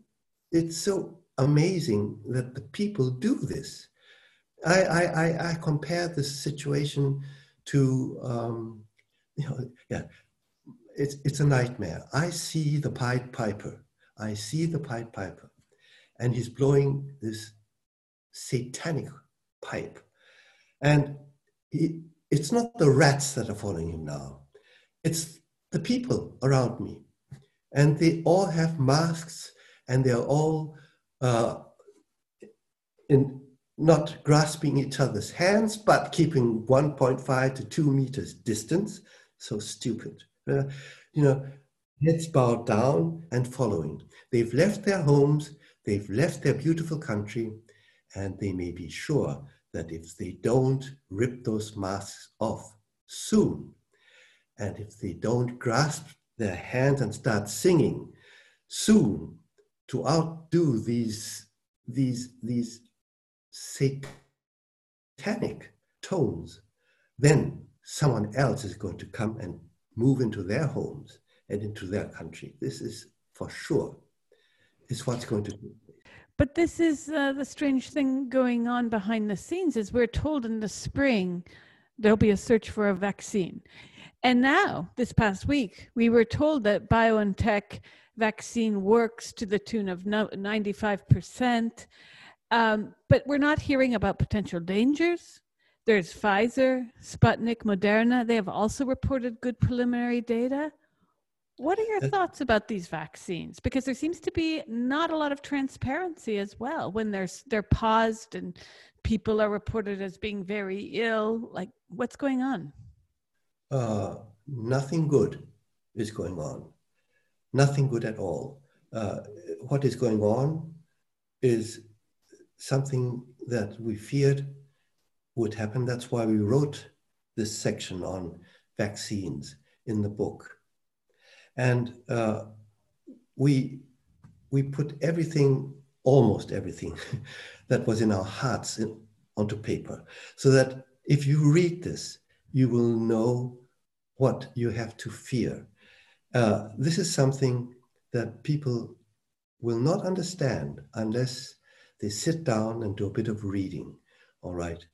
amazing that the people do this. I compare this situation to, it's a nightmare. I see the Pied Piper. And he's blowing this satanic pipe. And it's not the rats that are following him now. It's the people around me. And they all have masks, and they're all not grasping each other's hands, but keeping 1.5 to 2 meters distance. So stupid. Heads bowed down and following. They've left their homes, they've left their beautiful country, and they may be sure that if they don't rip those masks off soon, and if they don't grasp their hands and start singing soon to outdo these satanic tones, then someone else is going to come and move into their homes and into their country. This is for sure, is what's going to do. But this is the strange thing going on behind the scenes, is we're told in the spring there'll be a search for a vaccine. And now, this past week, we were told that BioNTech vaccine works to the tune of 95%. But we're not hearing about potential dangers. There's Pfizer, Sputnik, Moderna. They have also reported good preliminary data. What are your thoughts about these vaccines? Because there seems to be not a lot of transparency as well when they're paused and people are reported as being very ill. Like, what's going on? Nothing good is going on. Nothing good at all. What is going on is something that we feared would happen. That's why we wrote this section on vaccines in the book. And we put everything, almost everything, that was in our hearts onto paper, so that if you read this, you will know what you have to fear. This is something that people will not understand unless they sit down and do a bit of reading, all right?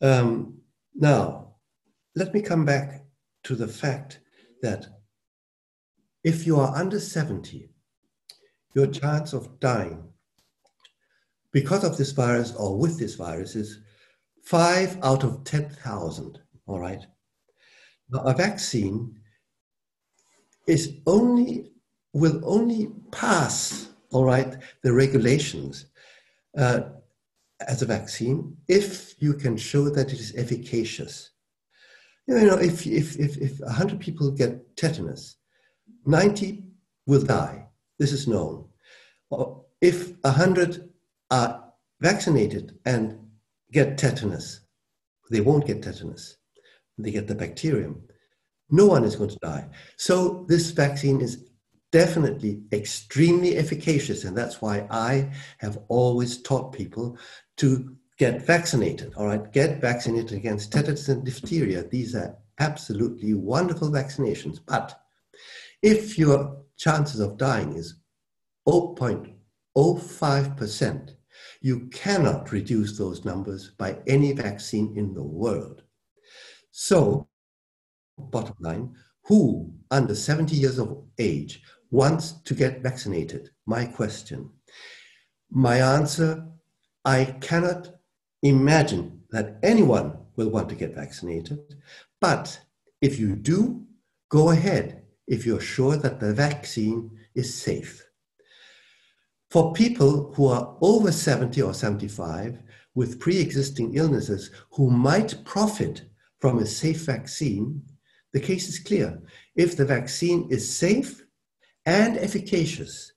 Now, let me come back to the fact that if you are under 70, your chance of dying because of this virus or with this virus is 5 out of 10,000, all right? Now, a vaccine will only pass, all right, the regulations as a vaccine if you can show that it is efficacious. You know, if 100 people get tetanus, 90 will die. This is known. If 100 are vaccinated and get tetanus, they won't get tetanus. They get the bacterium. No one is going to die. So this vaccine is definitely extremely efficacious. And that's why I have always taught people to get vaccinated. All right, get vaccinated against tetanus and diphtheria. These are absolutely wonderful vaccinations. But if your chances of dying is 0.05%, you cannot reduce those numbers by any vaccine in the world. So, bottom line, who under 70 years of age wants to get vaccinated? My question. My answer, I cannot imagine that anyone will want to get vaccinated, but if you do, go ahead if you're sure that the vaccine is safe. For people who are over 70 or 75 with pre-existing illnesses who might profit from a safe vaccine, the case is clear. If the vaccine is safe and efficacious,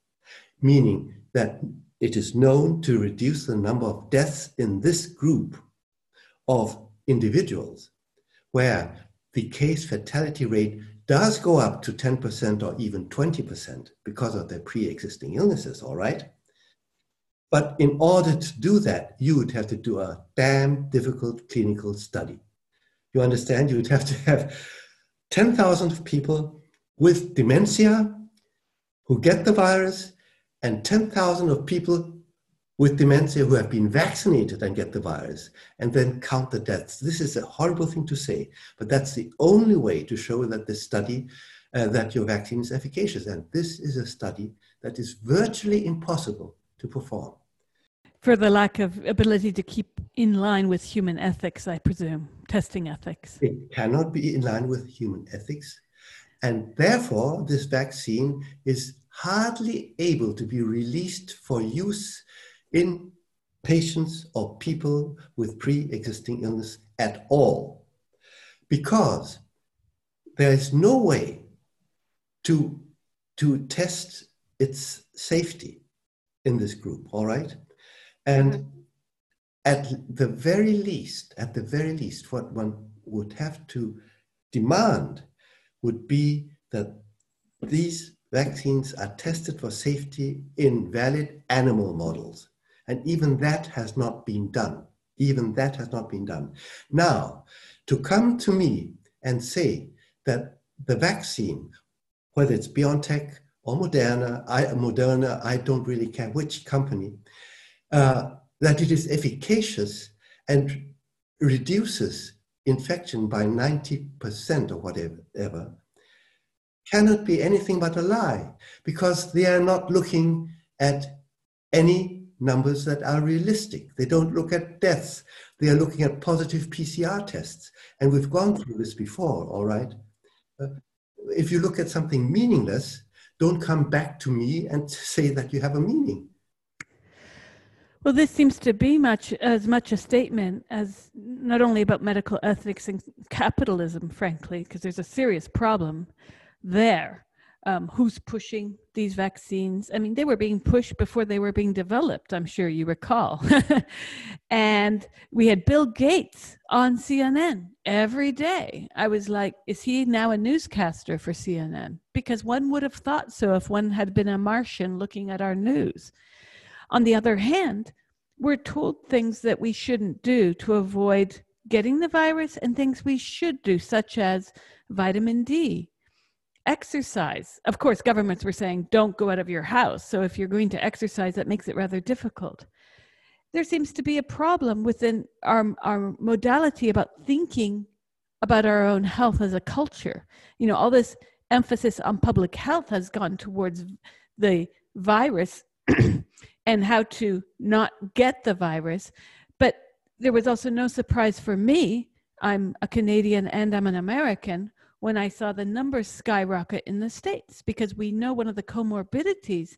meaning that it is known to reduce the number of deaths in this group of individuals, where the case fatality rate does go up to 10% or even 20% because of their pre-existing illnesses, all right? But in order to do that, you would have to do a damn difficult clinical study. You understand? You would have to have 10,000 people with dementia who get the virus and 10,000 of people with dementia who have been vaccinated and get the virus, and then count the deaths. This is a horrible thing to say, but that's the only way to show that this study, that your vaccine is efficacious. And this is a study that is virtually impossible to perform. For the lack of ability to keep in line with human ethics, I presume, testing ethics. It cannot be in line with human ethics. And therefore, this vaccine is hardly able to be released for use in patients or people with pre-existing illness at all, because there is no way to test its safety in this group, all right? And at the very least, what one would have to demand would be that these vaccines are tested for safety in valid animal models. And even that has not been done. Even that has not been done. Now, to come to me and say that the vaccine, whether it's BioNTech or Moderna, I don't really care which company, that it is efficacious and reduces infection by 90% or whatever, cannot be anything but a lie, because they are not looking at any numbers that are realistic. They don't look at deaths. They are looking at positive PCR tests. And we've gone through this before, all right? If you look at something meaningless, don't come back to me and say that you have a meaning. Well, this seems to be as much a statement as not only about medical ethics and capitalism, frankly, because there's a serious problem there. Who's pushing these vaccines? I mean, they were being pushed before they were being developed, I'm sure you recall. And we had Bill Gates on CNN every day. I was like, is he now a newscaster for CNN? Because one would have thought so if one had been a Martian looking at our news. On the other hand, we're told things that we shouldn't do to avoid getting the virus and things we should do, such as vitamin D. Exercise. Of course, governments were saying, don't go out of your house. So if you're going to exercise, that makes it rather difficult. There seems to be a problem within our modality about thinking about our own health as a culture. You know, all this emphasis on public health has gone towards the virus and how to not get the virus. But there was also no surprise for me. I'm a Canadian and I'm an American, when I saw the numbers skyrocket in the States, because we know one of the comorbidities,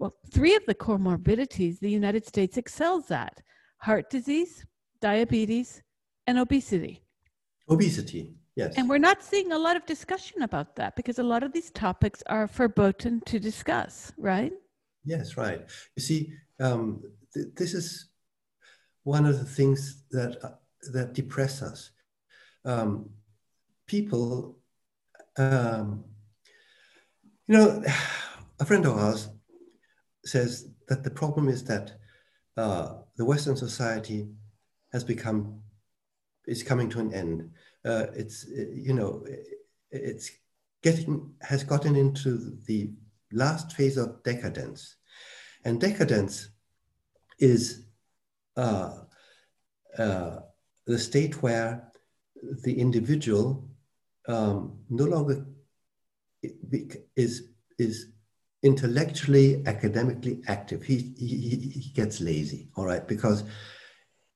well, three of the comorbidities the United States excels at: heart disease, diabetes, and obesity. Obesity, yes. And we're not seeing a lot of discussion about that because a lot of these topics are forbidden to discuss, right? Yes, right. You see, this is one of the things that depress us. People, you know, a friend of ours says that the problem is that the Western society is coming to an end. It's gotten into the last phase of decadence, and decadence is the state where the individual no longer is intellectually, academically active. He gets lazy, all right, because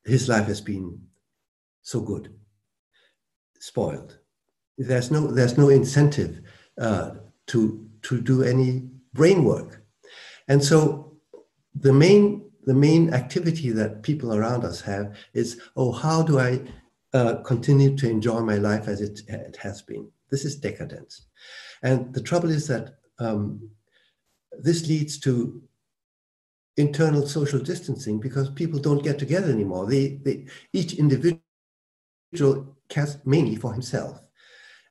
his life has been so good, spoiled. There's no incentive to do any brain work, and so the main activity that people around us have is, oh, how do I continue to enjoy my life as it has been. This is decadence. And the trouble is that this leads to internal social distancing because people don't get together anymore. Each individual cares mainly for himself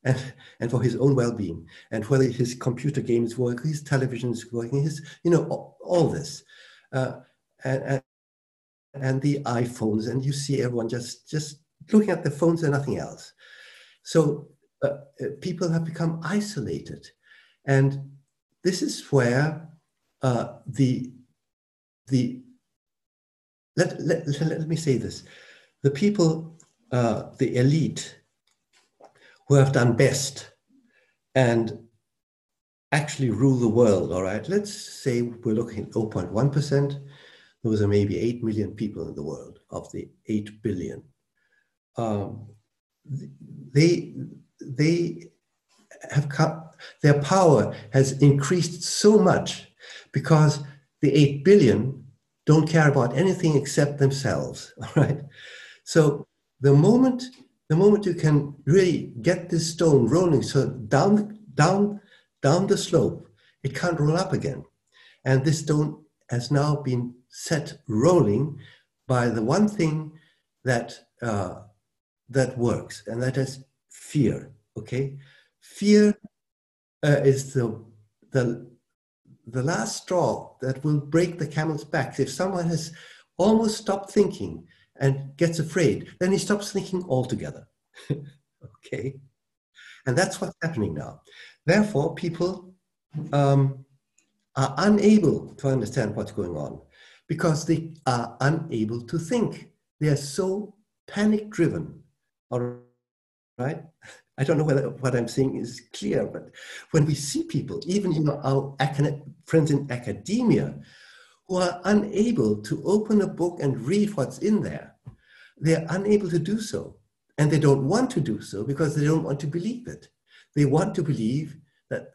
and for his own well-being, and whether his computer games work, his television is working, all this. And the iPhones, and you see everyone just looking at the phones and nothing else. So people have become isolated. And this is where let me say this, the people, the elite who have done best and actually rule the world, all right, let's say we're looking at 0.1%, those are maybe 8 million people in the world of the 8 billion. They have come, their power has increased so much because the 8 billion don't care about anything except themselves, all right? So the moment you can really get this stone rolling, so down the slope, it can't roll up again. And this stone has now been set rolling by the one thing that that works, and that is fear, okay? Fear is the last straw that will break the camel's back. If someone has almost stopped thinking and gets afraid, then he stops thinking altogether, okay? And that's what's happening now. Therefore, people are unable to understand what's going on because they are unable to think. They are so panic-driven. All right? I don't know whether what I'm saying is clear, but when we see people, even our friends in academia, who are unable to open a book and read what's in there, they're unable to do so. And they don't want to do so because they don't want to believe it. They want to believe that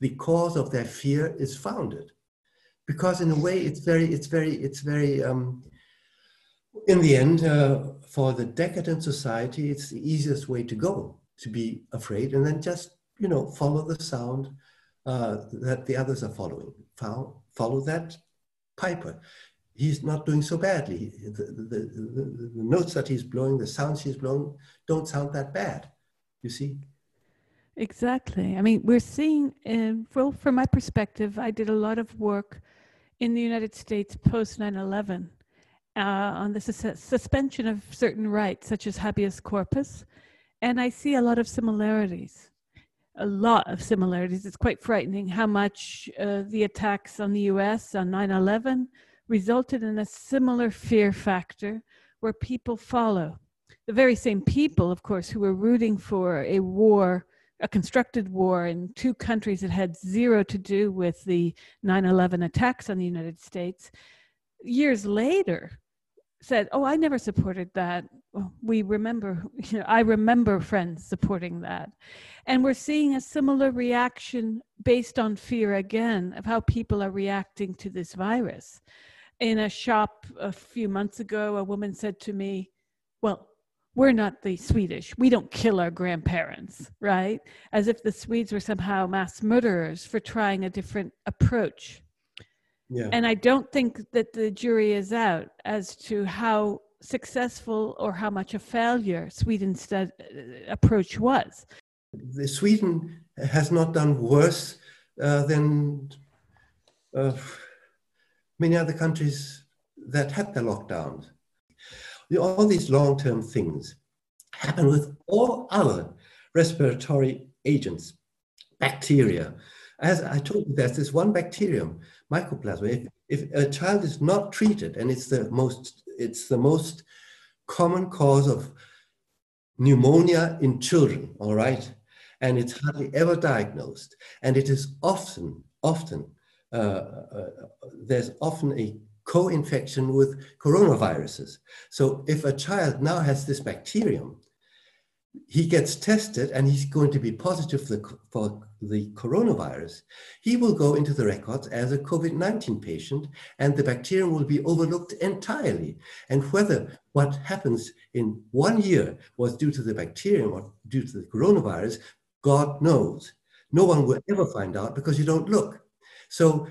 the cause of their fear is founded. Because in a way, in the end, for the decadent society, it's the easiest way to go, to be afraid and then just, follow the sound that the others are following. Follow that piper. He's not doing so badly. The notes that he's blowing, the sounds he's blowing, don't sound that bad, you see? Exactly. I mean, we're seeing, well, from my perspective, I did a lot of work in the United States post 9/11 on the suspension of certain rights, such as habeas corpus. And I see a lot of similarities. It's quite frightening how much the attacks on the US on 9/11 resulted in a similar fear factor where people follow. The very same people, of course, who were rooting for a war, a constructed war in two countries that had zero to do with the 9/11 attacks on the United States, years later said, oh, I never supported that. We remember, I remember friends supporting that. And we're seeing a similar reaction based on fear again of how people are reacting to this virus. In a shop a few months ago, a woman said to me, well, we're not the Swedish. We don't kill our grandparents, right? As if the Swedes were somehow mass murderers for trying a different approach. Yeah. And I don't think that the jury is out as to how successful or how much a failure Sweden's approach was. Sweden has not done worse than many other countries that had their lockdowns. All these long-term things happen with all other respiratory agents, bacteria. As I told you, there's this one bacterium, Mycoplasma. If a child is not treated, and it's the most common cause of pneumonia in children, all right? And it's hardly ever diagnosed. And it is often a co-infection with coronaviruses. So if a child now has this bacterium, he gets tested and he's going to be positive for the coronavirus, he will go into the records as a COVID-19 patient and the bacterium will be overlooked entirely. And whether what happens in 1 year was due to the bacterium or due to the coronavirus, God knows. No one will ever find out because you don't look. So,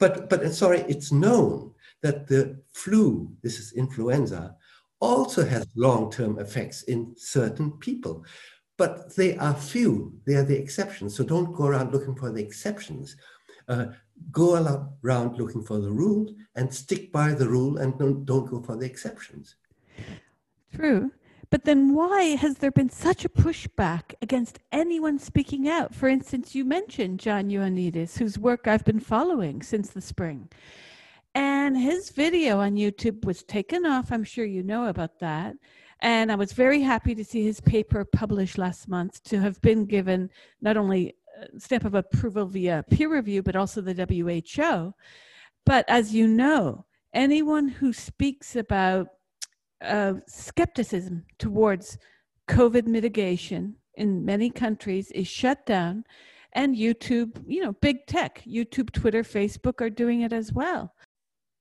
but it's known that the flu, this is influenza, also has long-term effects in certain people, but they are few, they are the exceptions. So don't go around looking for the exceptions. Go around looking for the rule and stick by the rule and don't go for the exceptions. True, but then why has there been such a pushback against anyone speaking out? For instance, you mentioned John Ioannidis, whose work I've been following since the spring. And his video on YouTube was taken off. I'm sure you know about that. And I was very happy to see his paper published last month, to have been given not only a stamp of approval via peer review, but also the WHO. But as you know, anyone who speaks about skepticism towards COVID mitigation in many countries is shut down. And YouTube, big tech, YouTube, Twitter, Facebook are doing it as well.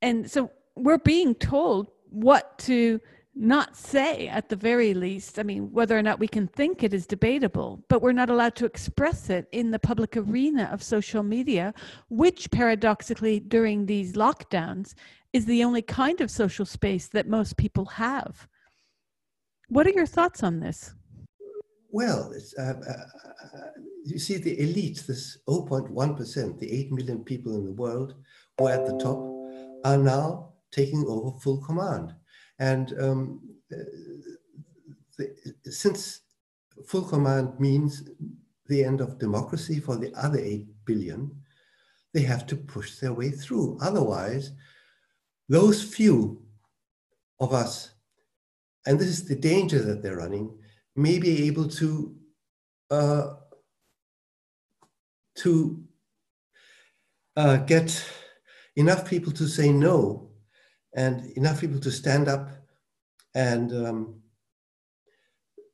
And so we're being told what to not say at the very least. I mean, whether or not we can think it is debatable, but we're not allowed to express it in the public arena of social media, which paradoxically during these lockdowns is the only kind of social space that most people have. What are your thoughts on this? Well, you see the elites, this 0.1%, the 8 million people in the world who are at the top, are now taking over full command. And since full command means the end of democracy for the other 8 billion, they have to push their way through. Otherwise, those few of us, and this is the danger that they're running, may be able to get enough people to say no, and enough people to stand up and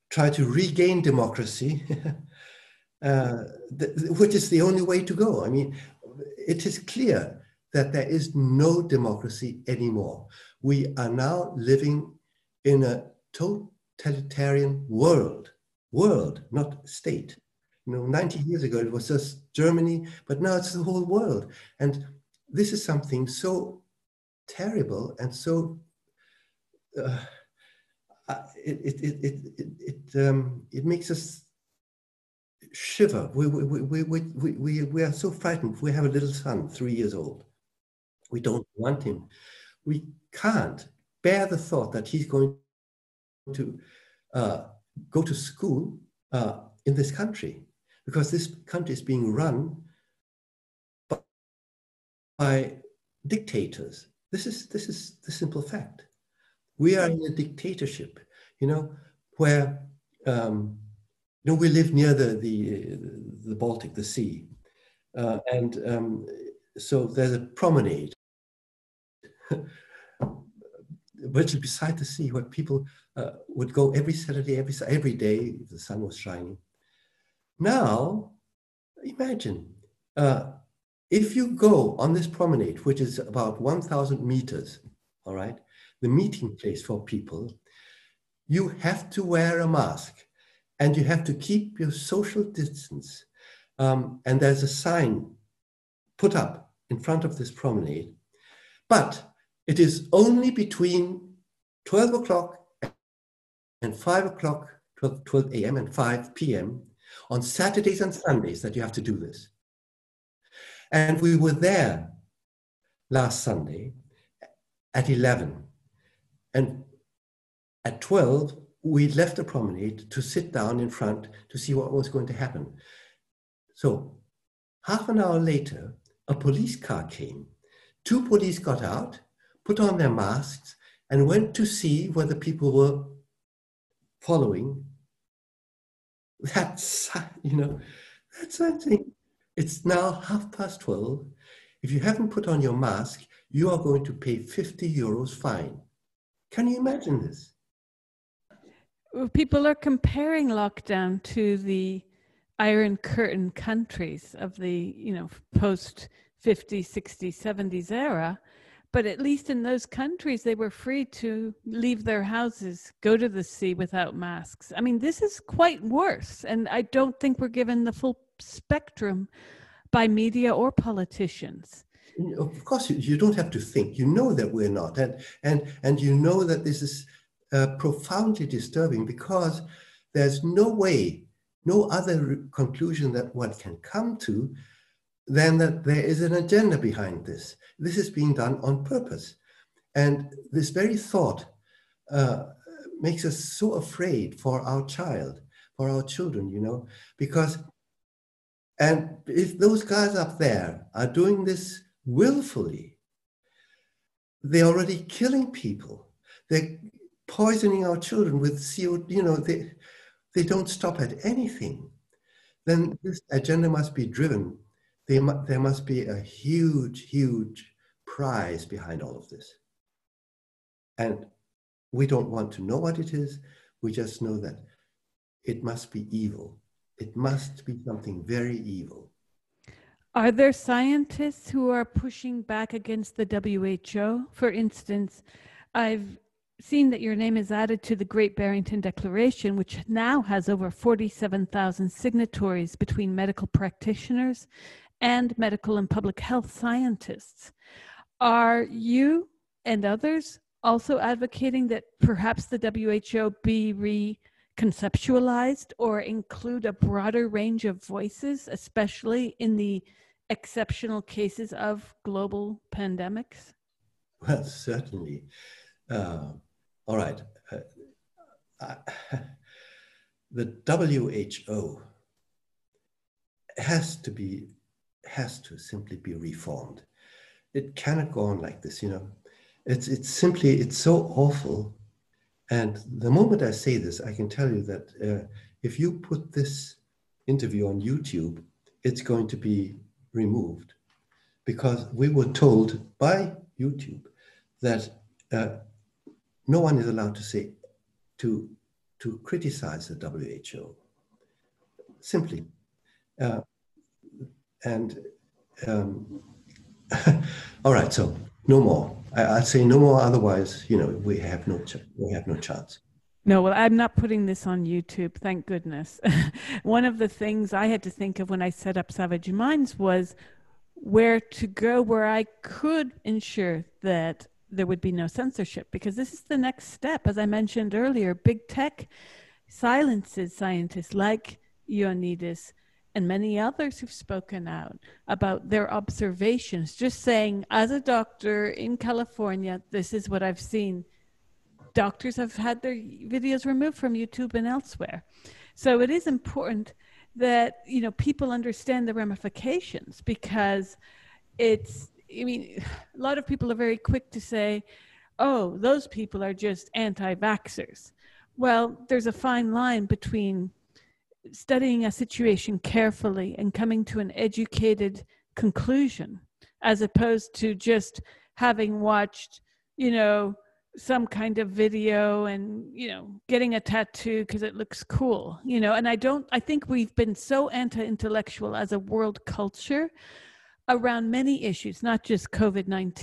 try to regain democracy, which is the only way to go. I mean, it is clear that there is no democracy anymore. We are now living in a totalitarian world, not state. You know, 90 years ago, it was just Germany, but now it's the whole world. And this is something so terrible and so, it makes us shiver. We are so frightened. We have a little son, 3 years old. We don't want him. We can't bear the thought that he's going to go to school in this country, because this country is being run by dictators. This is the simple fact. We are in a dictatorship, you know, where you know, we live near the Baltic, the sea, and so there's a promenade, which is beside the sea, where people would go every Saturday, every day. The sun was shining. Now, imagine if you go on this promenade, which is about 1,000 meters, all right, the meeting place for people, you have to wear a mask and you have to keep your social distance. And there's a sign put up in front of this promenade, but it is only between 12 o'clock and 5 o'clock, 12 a.m. and 5 p.m. on Saturdays and Sundays that you have to do this. And we were there last Sunday at 11. And at 12, we left the promenade to sit down in front to see what was going to happen. So half an hour later, a police car came. Two police got out, put on their masks, and went to see whether people were following that sign, you know. That's something. It's now 12:30. If you haven't put on your mask, you are going to pay €50 fine. Can you imagine this? People are comparing lockdown to the Iron Curtain countries of the, you know, post 50s, 60s, 70s era. But at least in those countries, they were free to leave their houses, go to the sea without masks. I mean, this is quite worse. And I don't think we're given the full spectrum by media or politicians. Of course, you don't have to think. You know that we're not. And you know that this is profoundly disturbing, because there's no way, no other conclusion that one can come to than that there is an agenda behind this. This is being done on purpose. And this very thought makes us so afraid for our child, for our children, you know, because, and if those guys up there are doing this willfully, they're already killing people. They're poisoning our children with CO2, you know, they don't stop at anything. Then this agenda must be driven. There must be a huge, huge prize behind all of this. And we don't want to know what it is. We just know that it must be evil. It must be something very evil. Are there scientists who are pushing back against the WHO? For instance, I've seen that your name is added to the Great Barrington Declaration, which now has over 47,000 signatories between medical practitioners and medical and public health scientists. Are you and others also advocating that perhaps the WHO be reconceptualized or include a broader range of voices, especially in the exceptional cases of global pandemics? Well, certainly. All right. The WHO has to simply be reformed. It cannot go on like this, you know. It's simply, it's so awful. And the moment I say this, I can tell you that if you put this interview on YouTube, it's going to be removed, because we were told by YouTube that no one is allowed to say, to criticize the WHO, simply. All right, so no more. I'd say no more, otherwise, you know, we have no chance. No, well, I'm not putting this on YouTube, thank goodness. One of the things I had to think of when I set up Savage Minds was where to go, where I could ensure that there would be no censorship, because this is the next step. As I mentioned earlier, big tech silences scientists like Ioannidis and many others who've spoken out about their observations, just saying, as a doctor in California, this is what I've seen. Doctors have had their videos removed from YouTube and elsewhere. So it is important that, you know, people understand the ramifications, because it's, I mean, a lot of people are very quick to say, oh, those people are just anti-vaxxers. Well, there's a fine line between studying a situation carefully and coming to an educated conclusion, as opposed to just having watched, you know, some kind of video and, you know, getting a tattoo because it looks cool, you know. And I think we've been so anti-intellectual as a world culture around many issues, not just COVID-19,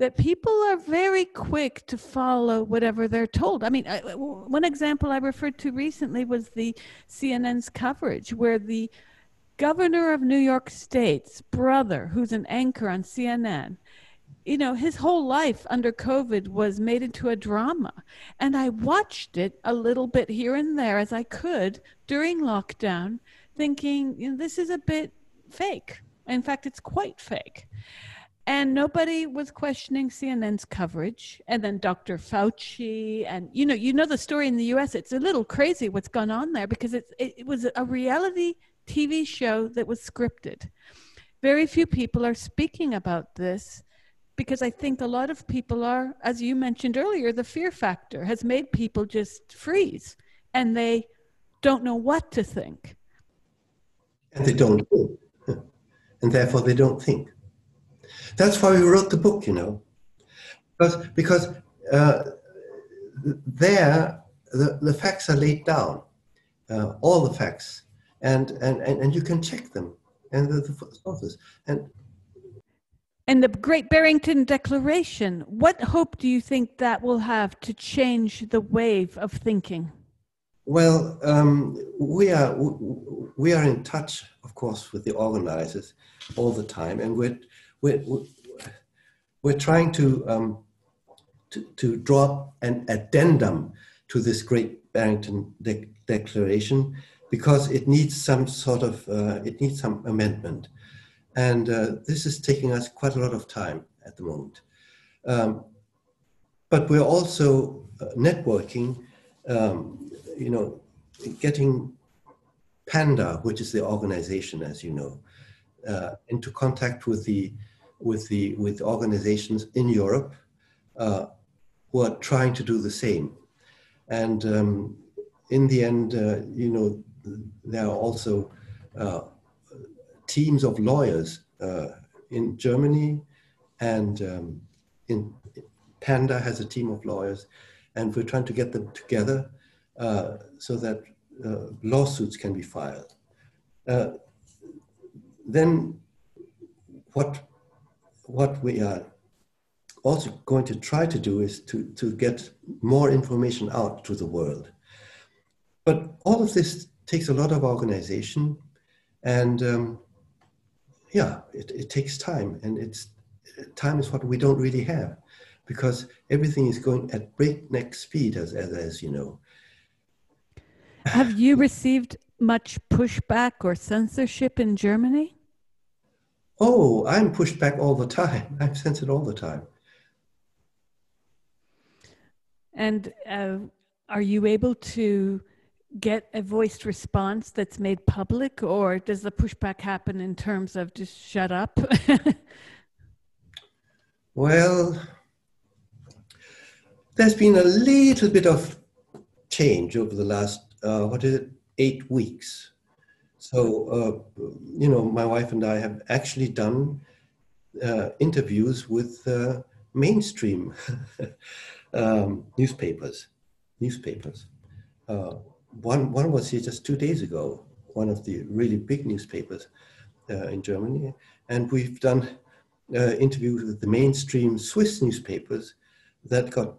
that people are very quick to follow whatever they're told. I mean, one example I referred to recently was the CNN's coverage where the governor of New York State's brother, who's an anchor on CNN, you know, his whole life under COVID was made into a drama. And I watched it a little bit here and there as I could during lockdown, thinking, you know, this is a bit fake. In fact, it's quite fake. And nobody was questioning CNN's coverage. And then Dr. Fauci, and you know the story in the US, it's a little crazy what's gone on there, because it was a reality TV show that was scripted. Very few people are speaking about this, because I think a lot of people are, as you mentioned earlier, the fear factor has made people just freeze and they don't know what to think. And they don't think. And therefore they don't think. That's why we wrote the book, you know. Because there, the facts are laid down, all the facts, and you can check them, and the sources. And the Great Barrington Declaration, what hope do you think that will have to change the wave of thinking? Well, we are in touch, of course, with the organizers all the time, and we're trying to draw an addendum to this Great Barrington Declaration, because it needs some sort of some amendment. And this is taking us quite a lot of time at the moment. But we're also networking, you know, getting Panda, which is the organization, as you know, into contact with organizations in Europe who are trying to do the same. And in the end, you know, there are also teams of lawyers in Germany, and Panda has a team of lawyers, and we're trying to get them together so that lawsuits can be filed. Then what we are also going to try to do is to get more information out to the world. But all of this takes a lot of organization, and yeah, it takes time, and time is what we don't really have, because everything is going at breakneck speed, as you know. Have you received much pushback or censorship in Germany? Oh, I'm pushed back all the time. I'm censored all the time. And are you able to get a voiced response that's made public, or does the pushback happen in terms of just shut up? Well, there's been a little bit of change over the last, 8 weeks. So, you know, my wife and I have actually done interviews with mainstream newspapers. One was here just 2 days ago, one of the really big newspapers in Germany. And we've done interviews with the mainstream Swiss newspapers that got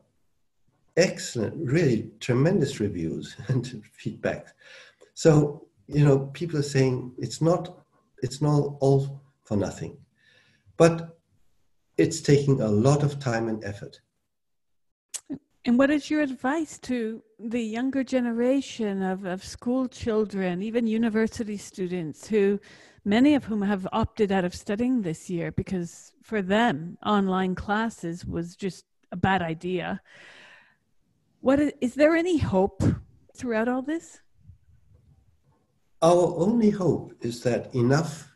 excellent, really tremendous reviews and feedback. So, you know, people are saying it's not all for nothing, but it's taking a lot of time and effort. And what is your advice to the younger generation of school children, even university students, who many of whom have opted out of studying this year because for them online classes was just a bad idea? What is there any hope throughout all this? Our only hope is that enough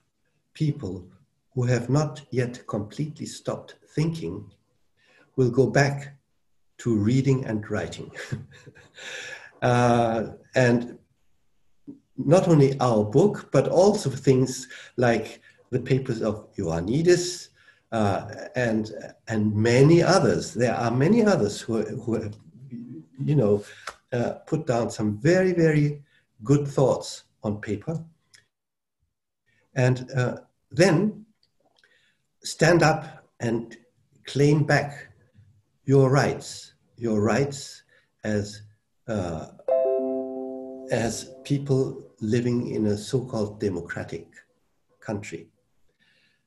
people who have not yet completely stopped thinking will go back to reading and writing. And not only our book, but also things like the papers of Ioannidis and many others. There are many others who have, you know, put down some very, very good thoughts on paper. And then stand up and claim back your rights as people living in a so-called democratic country.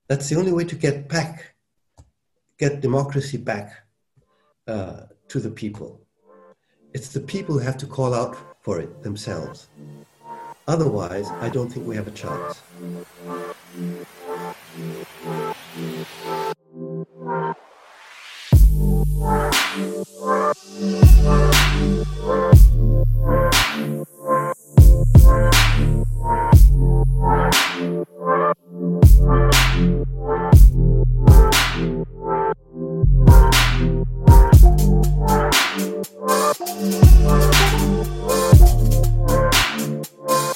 That's the only way to get democracy back to the people. It's the people who have to call out for it themselves. Otherwise, I don't think we have a chance.